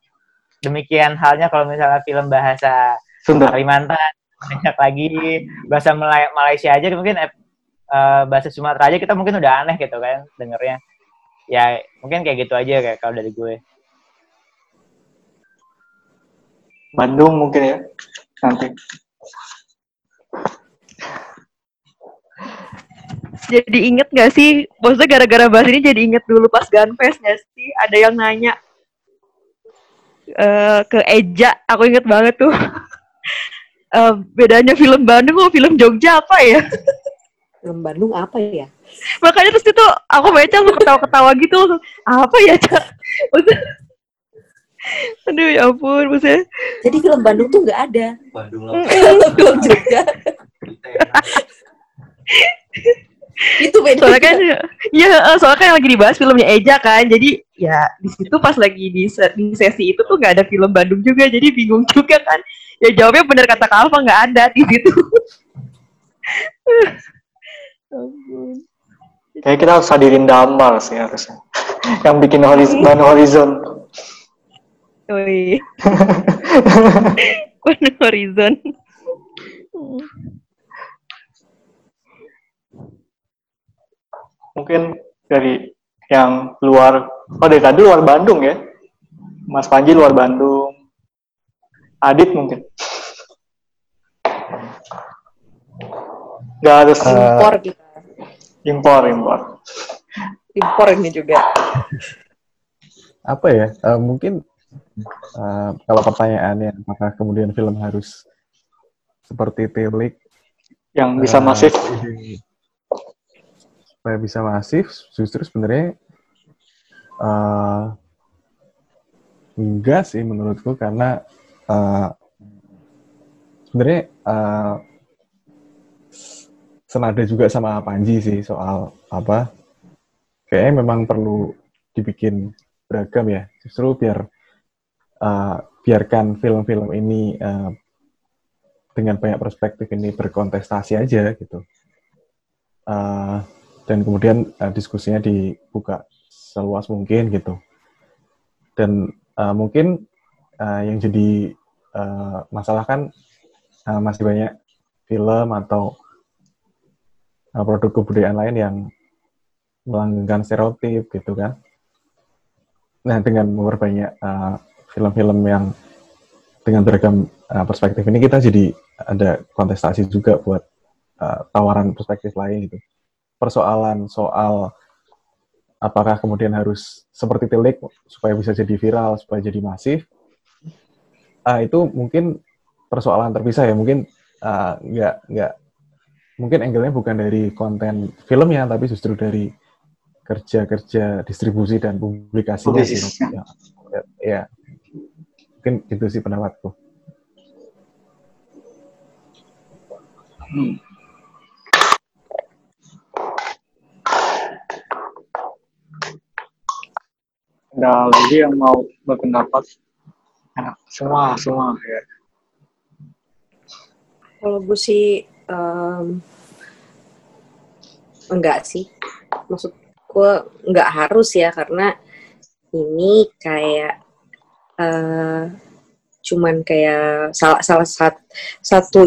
demikian halnya kalau misalnya film bahasa Sunda, Kalimantan, banyak lagi bahasa Malaysia aja mungkin bahasa Sumatera aja kita mungkin udah aneh gitu kan dengernya. Ya, mungkin kayak gitu aja kayak kalau dari gue. Bandung mungkin ya. Nanti. Jadi inget gak sih, maksudnya gara-gara bahas ini jadi inget dulu pas Gunfest gak sih, ada yang nanya ke Eja, aku inget banget tuh bedanya film Bandung sama film Jogja apa ya? Film Bandung apa ya? Makanya terus itu aku baca lu ketawa-ketawa gitu, apa ya Cak? Maksudnya, aduh ya ampun maksudnya. Jadi film Bandung tuh gak ada. Bandung lah. Film Jogja. Itu beda soalnya kan ya soalnya kan yang lagi dibahas filmnya Eja kan jadi ya di situ pas lagi di sesi itu tuh nggak ada film Bandung juga jadi bingung juga kan ya jawabnya bener kata Kalva nggak ada di situ. Kayak kita harus hadirin Damar sih harusnya yang bikin Band Horizon. Oi. Band Horizon. Mungkin dari yang luar, dari tadi luar Bandung ya, Mas Panji luar Bandung, Adit mungkin. Gak harus impor gitu. Impor ini juga. Apa ya? Mungkin kalau pertanyaannya apakah kemudian film harus seperti Tilik yang bisa masif? Supaya bisa masif, justru sebenarnya enggak sih menurutku, karena sebenarnya senada juga sama Panji sih soal apa, kayaknya memang perlu dibikin beragam ya, justru biar biarkan film-film ini dengan banyak perspektif ini berkontestasi aja gitu. Dan kemudian diskusinya dibuka seluas mungkin gitu. Dan mungkin yang jadi masalah kan masih banyak film atau produk kebudayaan lain yang melanggengkan stereotip gitu kan. Nah, dengan memperbanyak film-film yang dengan beragam perspektif ini, kita jadi ada kontestasi juga buat tawaran perspektif lain gitu. Persoalan soal apakah kemudian harus seperti Tilik supaya bisa jadi viral, supaya jadi masif, itu mungkin persoalan terpisah ya, mungkin nggak mungkin angle-nya bukan dari konten filmnya, tapi justru dari kerja-kerja distribusi dan publikasinya. Ya, mungkin itu sih pendapatku. Ada lagi yang mau berpendapat? Enak, semua ya. Kalau gue sih enggak sih, maksud gue enggak harus ya, karena ini kayak cuman kayak satu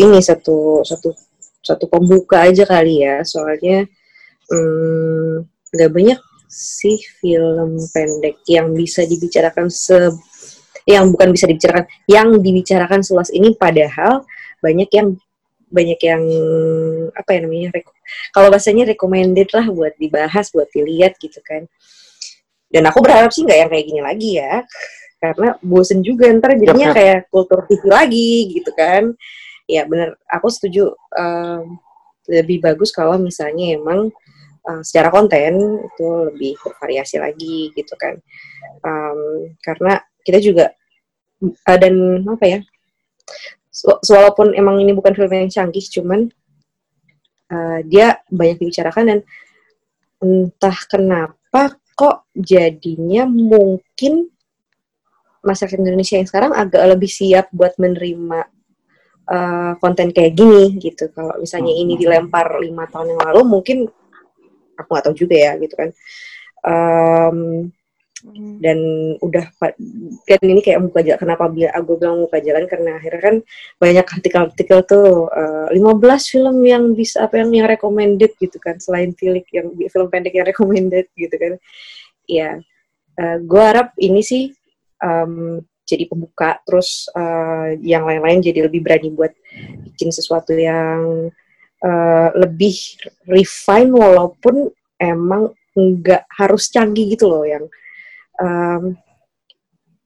pembuka aja kali ya, soalnya enggak banyak si film pendek yang bisa dibicarakan yang dibicarakan seluas ini, padahal banyak yang apa ya namanya, kalau bahasanya recommended lah buat dibahas, buat dilihat gitu kan. Dan aku berharap sih nggak yang kayak gini lagi ya, karena bosen juga ntar jadinya kayak kultur TV lagi gitu kan. Ya bener, aku setuju, lebih bagus kalau misalnya emang secara konten itu lebih bervariasi lagi gitu kan, karena kita juga dan apa ya, walaupun emang ini bukan film yang canggih, cuman dia banyak dibicarakan dan entah kenapa kok jadinya mungkin masyarakat Indonesia yang sekarang agak lebih siap buat menerima konten kayak gini gitu. Kalau misalnya ini dilempar 5 tahun yang lalu, mungkin aku nggak tahu juga ya gitu kan, dan udah kan ini kayak muka jalan. Kenapa aku bilang muka jalan, karena akhirnya kan banyak artikel-artikel tuh 15 film yang bisa yang recommended gitu kan, selain Tilik yang film pendek yang recommended gitu kan. Ya gue harap ini sih jadi pembuka, terus yang lain-lain jadi lebih berani buat bikin sesuatu yang lebih refine, walaupun emang nggak harus canggih gitu loh,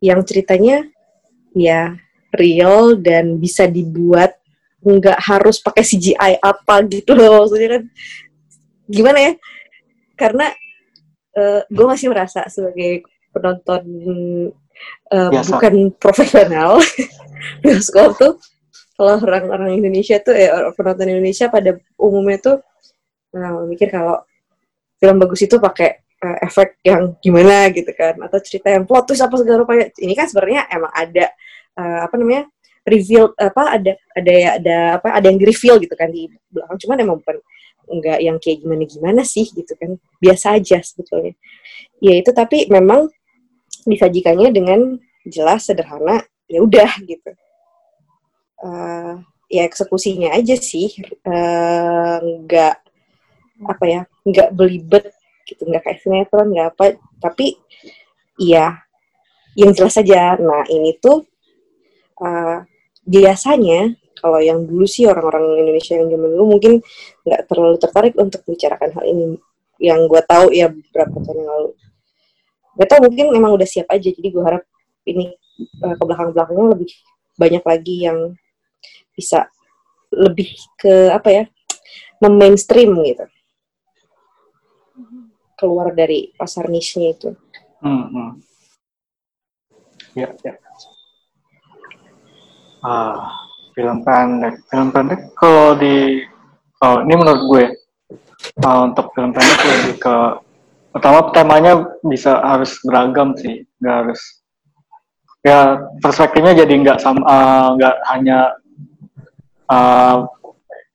yang ceritanya ya real dan bisa dibuat nggak harus pakai CGI apa gitu loh, maksudnya kan gimana ya, karena gue masih merasa sebagai penonton bukan profesional bioskop tuh. Kalau orang-orang Indonesia tuh, penonton Indonesia pada umumnya tuh mikir kalau film bagus itu pakai efek yang gimana gitu kan, atau cerita yang plot twist apa segala rupanya. Ini kan sebenarnya emang ada reveal apa ada yang di-reveal gitu kan di belakang, cuman emang bukan enggak yang kayak gimana-gimana sih gitu kan, biasa aja sebetulnya. Ya itu, tapi memang disajikannya dengan jelas, sederhana, ya udah gitu. Ya eksekusinya aja sih nggak nggak belibet gitu, nggak kayak sinetron, nggak apa, tapi ya yang jelas aja. Nah ini tuh biasanya Kalau yang dulu sih orang-orang Indonesia yang zaman dulu mungkin nggak terlalu tertarik untuk bicarakan hal ini. Yang gue tahu ya beberapa tahun yang lalu. Gue tau mungkin memang udah siap aja, jadi gue harap ini ke belakang-belakangnya lebih banyak lagi yang bisa lebih ke apa ya, memainstream gitu, keluar dari pasar niche-nya itu. Ya, ya. Film pendek kalau di, ini menurut gue untuk film pendek lebih ke pertama temanya bisa harus beragam sih, nggak harus ya perspektifnya jadi nggak sama, nggak hanya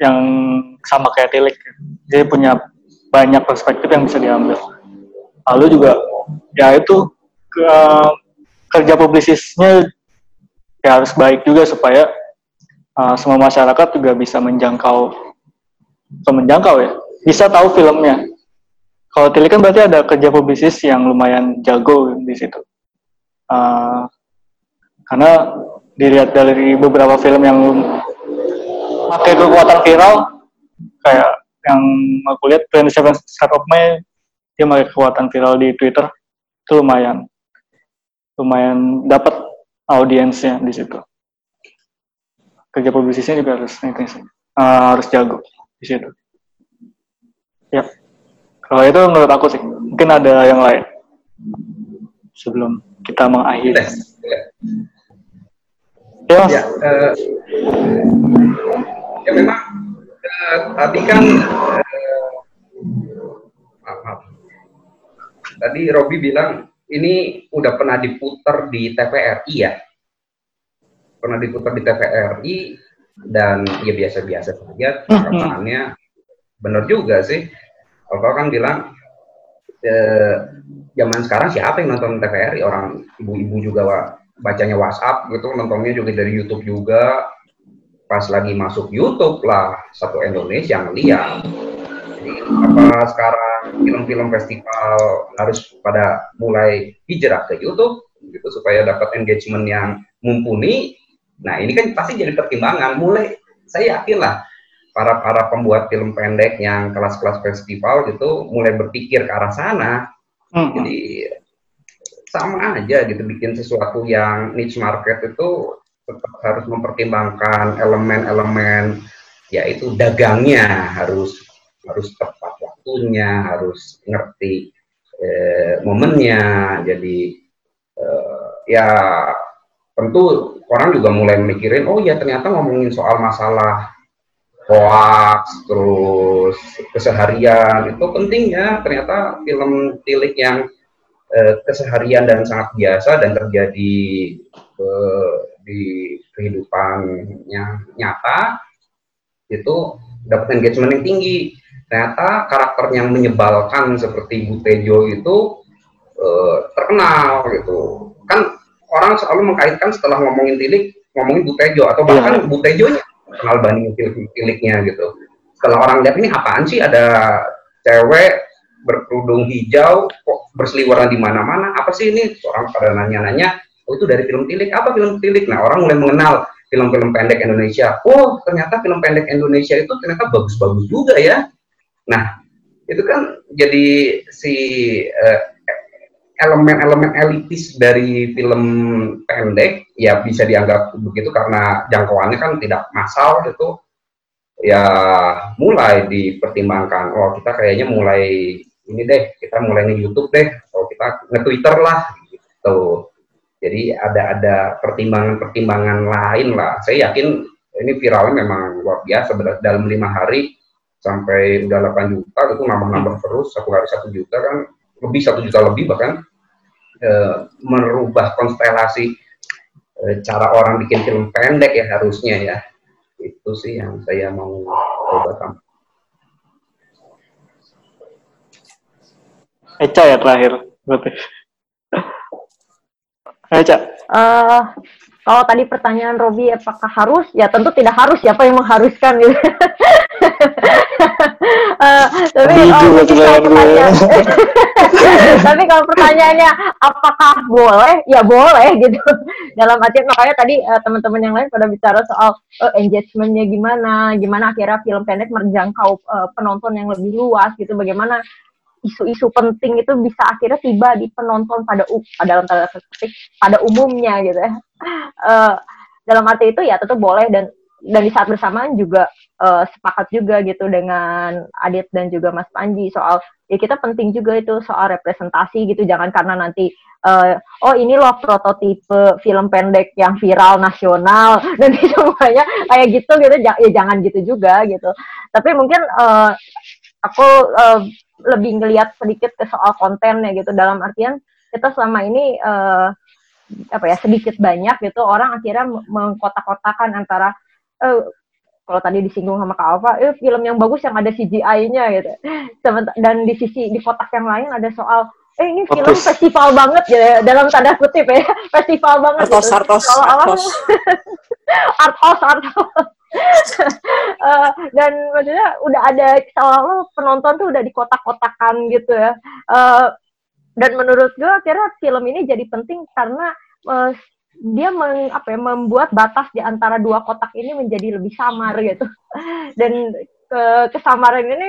yang sama kayak Tilik, jadi punya banyak perspektif yang bisa diambil. Lalu juga ya itu kerja publisisnya ya harus baik juga supaya semua masyarakat juga bisa menjangkau ya, bisa tahu filmnya. Kalau Tilik kan berarti ada kerja publisis yang lumayan jago di situ. Karena dilihat dari beberapa film yang pakai kekuatan viral, kayak yang aku lihat 27 Start of May, dia pakai kekuatan viral di Twitter, itu lumayan dapat audiensnya di situ. Kerja publisisnya juga harus jago di situ. Ya. Kalau itu menurut aku sih, mungkin ada yang lain sebelum kita mengakhiri. Ya memang tadi kan tadi Robi bilang ini udah pernah diputar di TVRI ya, pernah diputar di TVRI dan ya biasa-biasa saja perkataannya. Bener juga sih. Kalau kan bilang zaman sekarang siapa yang nonton TVRI, orang ibu-ibu juga bacanya WhatsApp gitu, nontonnya juga dari YouTube juga. Pas lagi masuk YouTube lah satu Indonesia ngeliat. Jadi apa sekarang film-film festival harus pada mulai hijrah ke YouTube gitu supaya dapat engagement yang mumpuni. Nah ini kan pasti jadi pertimbangan. Mulai saya yakin lah para pembuat film pendek yang kelas-kelas festival gitu mulai berpikir ke arah sana. Jadi sama aja gitu, bikin sesuatu yang niche market itu tetap harus mempertimbangkan elemen-elemen, yaitu dagangnya harus tepat waktunya, harus ngerti momennya. Jadi ya tentu orang juga mulai mikirin, oh ya ternyata ngomongin soal masalah hoax, terus keseharian itu penting ya. Ternyata film Tilik yang keseharian dan sangat biasa dan terjadi di kehidupannya nyata itu dapat engagement yang tinggi. Ternyata karakter yang menyebalkan seperti Bu Tejo itu terkenal gitu. Kan orang selalu mengkaitkan setelah ngomongin Tilik, ngomongin Bu Tejo atau bahkan Bu Tejonya kenal banding film-filmnya gitu. Setelah orang lihat ini apaan sih, ada cewek berkerudung hijau kok berseliweran di mana-mana, apa sih ini? Orang pada nanya-nanya, oh itu dari film Tilik, apa film Tilik? Nah orang mulai mengenal film-film pendek Indonesia. Oh ternyata film pendek Indonesia itu ternyata bagus-bagus juga ya. Nah itu kan jadi si elemen-elemen elitis dari film pendek ya bisa dianggap begitu karena jangkauannya kan tidak massal gitu ya, mulai dipertimbangkan, oh kita kayaknya mulai ini deh, kita mulai nge-YouTube deh, atau kita nge-Twitter lah gitu. Jadi ada pertimbangan-pertimbangan lain lah. Saya yakin ini viralnya memang luar biasa, dalam 5 hari sampai udah 8 juta itu nambah-nambah terus, satu hari 1 juta kan, lebih 1 juta lebih bahkan. Merubah konstelasi cara orang bikin film pendek ya harusnya ya, itu sih yang saya mau coba tambah. Eca ya terakhir berarti. Eca, kalau tadi pertanyaan Robi apakah harus, ya tentu tidak harus, siapa yang mengharuskan gitu. Tapi kalau pertanyaannya apakah boleh, ya boleh gitu. dalam artian makanya tadi teman-teman yang lain pada bicara soal engagement-nya gimana akhirnya film pendek menjangkau penonton yang lebih luas gitu, bagaimana isu-isu penting itu bisa akhirnya tiba di penonton pada umumnya gitu ya. Dalam arti itu ya tentu boleh, dan di saat bersamaan juga sepakat juga gitu dengan Adit dan juga Mas Panji soal ya kita penting juga itu soal representasi gitu, jangan karena nanti ini loh prototipe film pendek yang viral nasional dan semuanya kayak gitu ya, jangan gitu juga gitu. Tapi mungkin aku lebih ngelihat sedikit ke soal kontennya gitu, dalam artian kita selama ini sedikit banyak gitu orang akhirnya mengkotak-kotakan antara kalau tadi disinggung sama Kak Alva, film yang bagus yang ada CGI-nya gitu, dan di kotak yang lain ada soal ini film Otus. Festival banget gitu ya, dalam tanda kutip ya, festival banget artos, gitu. Artos. Dan maksudnya udah ada seolah-olah penonton tuh udah dikotak-kotakan gitu ya. Dan menurut gue akhirnya film ini jadi penting karena dia membuat batas di antara dua kotak ini menjadi lebih samar gitu. Dan kesamaran ini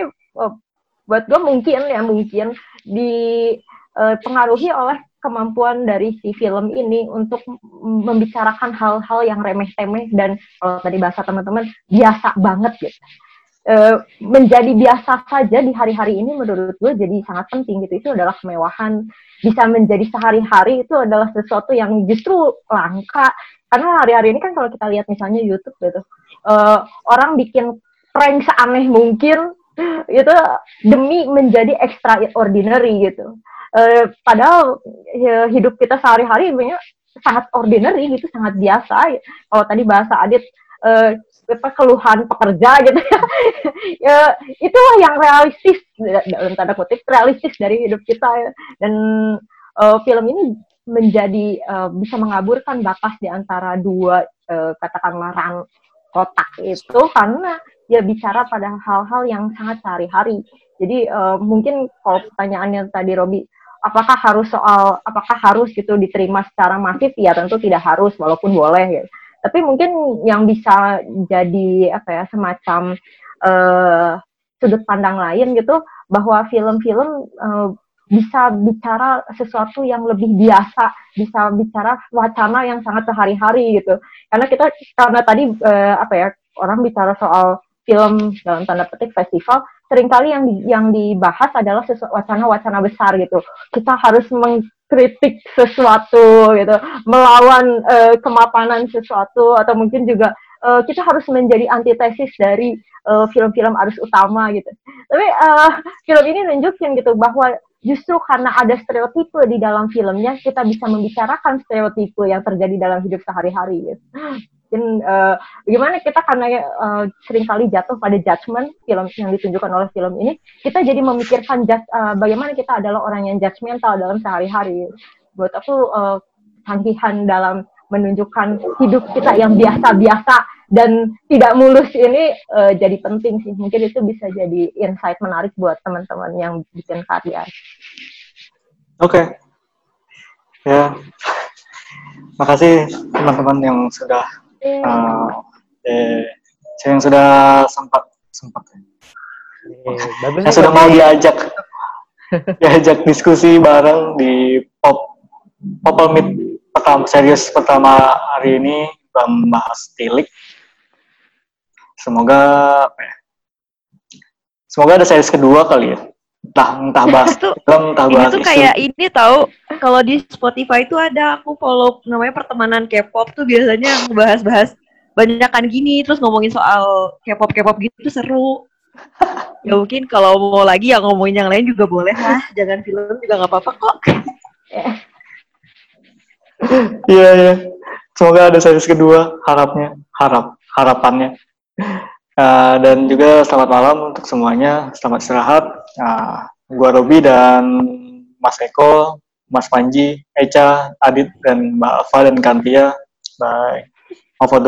buat gue mungkin dipengaruhi oleh kemampuan dari si film ini untuk membicarakan hal-hal yang remeh-temeh dan kalau tadi bahasa teman-teman biasa banget gitu. Menjadi biasa saja di hari-hari ini menurut gue jadi sangat penting gitu. Itu adalah kemewahan, bisa menjadi sehari-hari itu adalah sesuatu yang justru langka, karena hari-hari ini kan kalau kita lihat misalnya YouTube gitu, orang bikin prank seaneh mungkin itu demi menjadi extraordinary gitu. Padahal hidup kita sehari-hari sebenarnya sangat ordinary gitu, sangat biasa. Kalau tadi bahasa Adit keluhan pekerja gitu ya. Itulah yang realistis dalam tanda kutip, realistis dari hidup kita ya. Dan film ini menjadi bisa mengaburkan batas di antara dua katakanlah rang kotak itu karena dia bicara pada hal-hal yang sangat sehari-hari. Jadi mungkin kalau pertanyaannya tadi Robi, apakah harus gitu diterima secara masif? Ya tentu tidak harus, walaupun boleh gitu. Tapi mungkin yang bisa jadi semacam sudut pandang lain gitu, bahwa film-film bisa bicara sesuatu yang lebih biasa, bisa bicara wacana yang sangat sehari-hari gitu. Karena tadi orang bicara soal film dalam tanda petik festival, seringkali yang dibahas adalah wacana-wacana besar gitu. Kita harus mengkritik sesuatu gitu, melawan kemapanan sesuatu, atau mungkin juga kita harus menjadi antitesis dari film-film arus utama gitu. Tapi film ini nunjukin gitu bahwa justru karena ada stereotipe di dalam filmnya, kita bisa membicarakan stereotipe yang terjadi dalam hidup sehari-hari gitu. Dan bagaimana kita karena seringkali jatuh pada judgement film yang ditunjukkan oleh film ini, kita jadi memikirkan bagaimana kita adalah orang yang judgmental dalam sehari-hari. Buat aku tangkihan dalam menunjukkan hidup kita yang biasa-biasa dan tidak mulus ini jadi penting sih. Mungkin itu bisa jadi insight menarik buat teman-teman yang bikin karya. Oke. Ya. Makasih teman-teman yang sudah yang sudah sempat sudah mau diajak diskusi bareng di Popol Meat serius pertama hari ini, membahas Tilik. Semoga ada series kedua kali ya. Entah bahas film, entah bahas itu isu. Kayak ini tahu, kalau di Spotify itu ada, aku follow namanya pertemanan K-pop tuh, biasanya bahas-bahas banyakan gini, terus ngomongin soal K-pop gitu, seru. Ya mungkin kalau mau lagi ya ngomongin yang lain juga boleh lah, jangan film juga nggak apa-apa kok. Iya. Semoga ada series kedua, harapannya. Dan juga selamat malam untuk semuanya, selamat istirahat. Gua Robi dan Mas Eko, Mas Panji, Eca, Adit, dan Mbak Alva dan Kantia. Bye.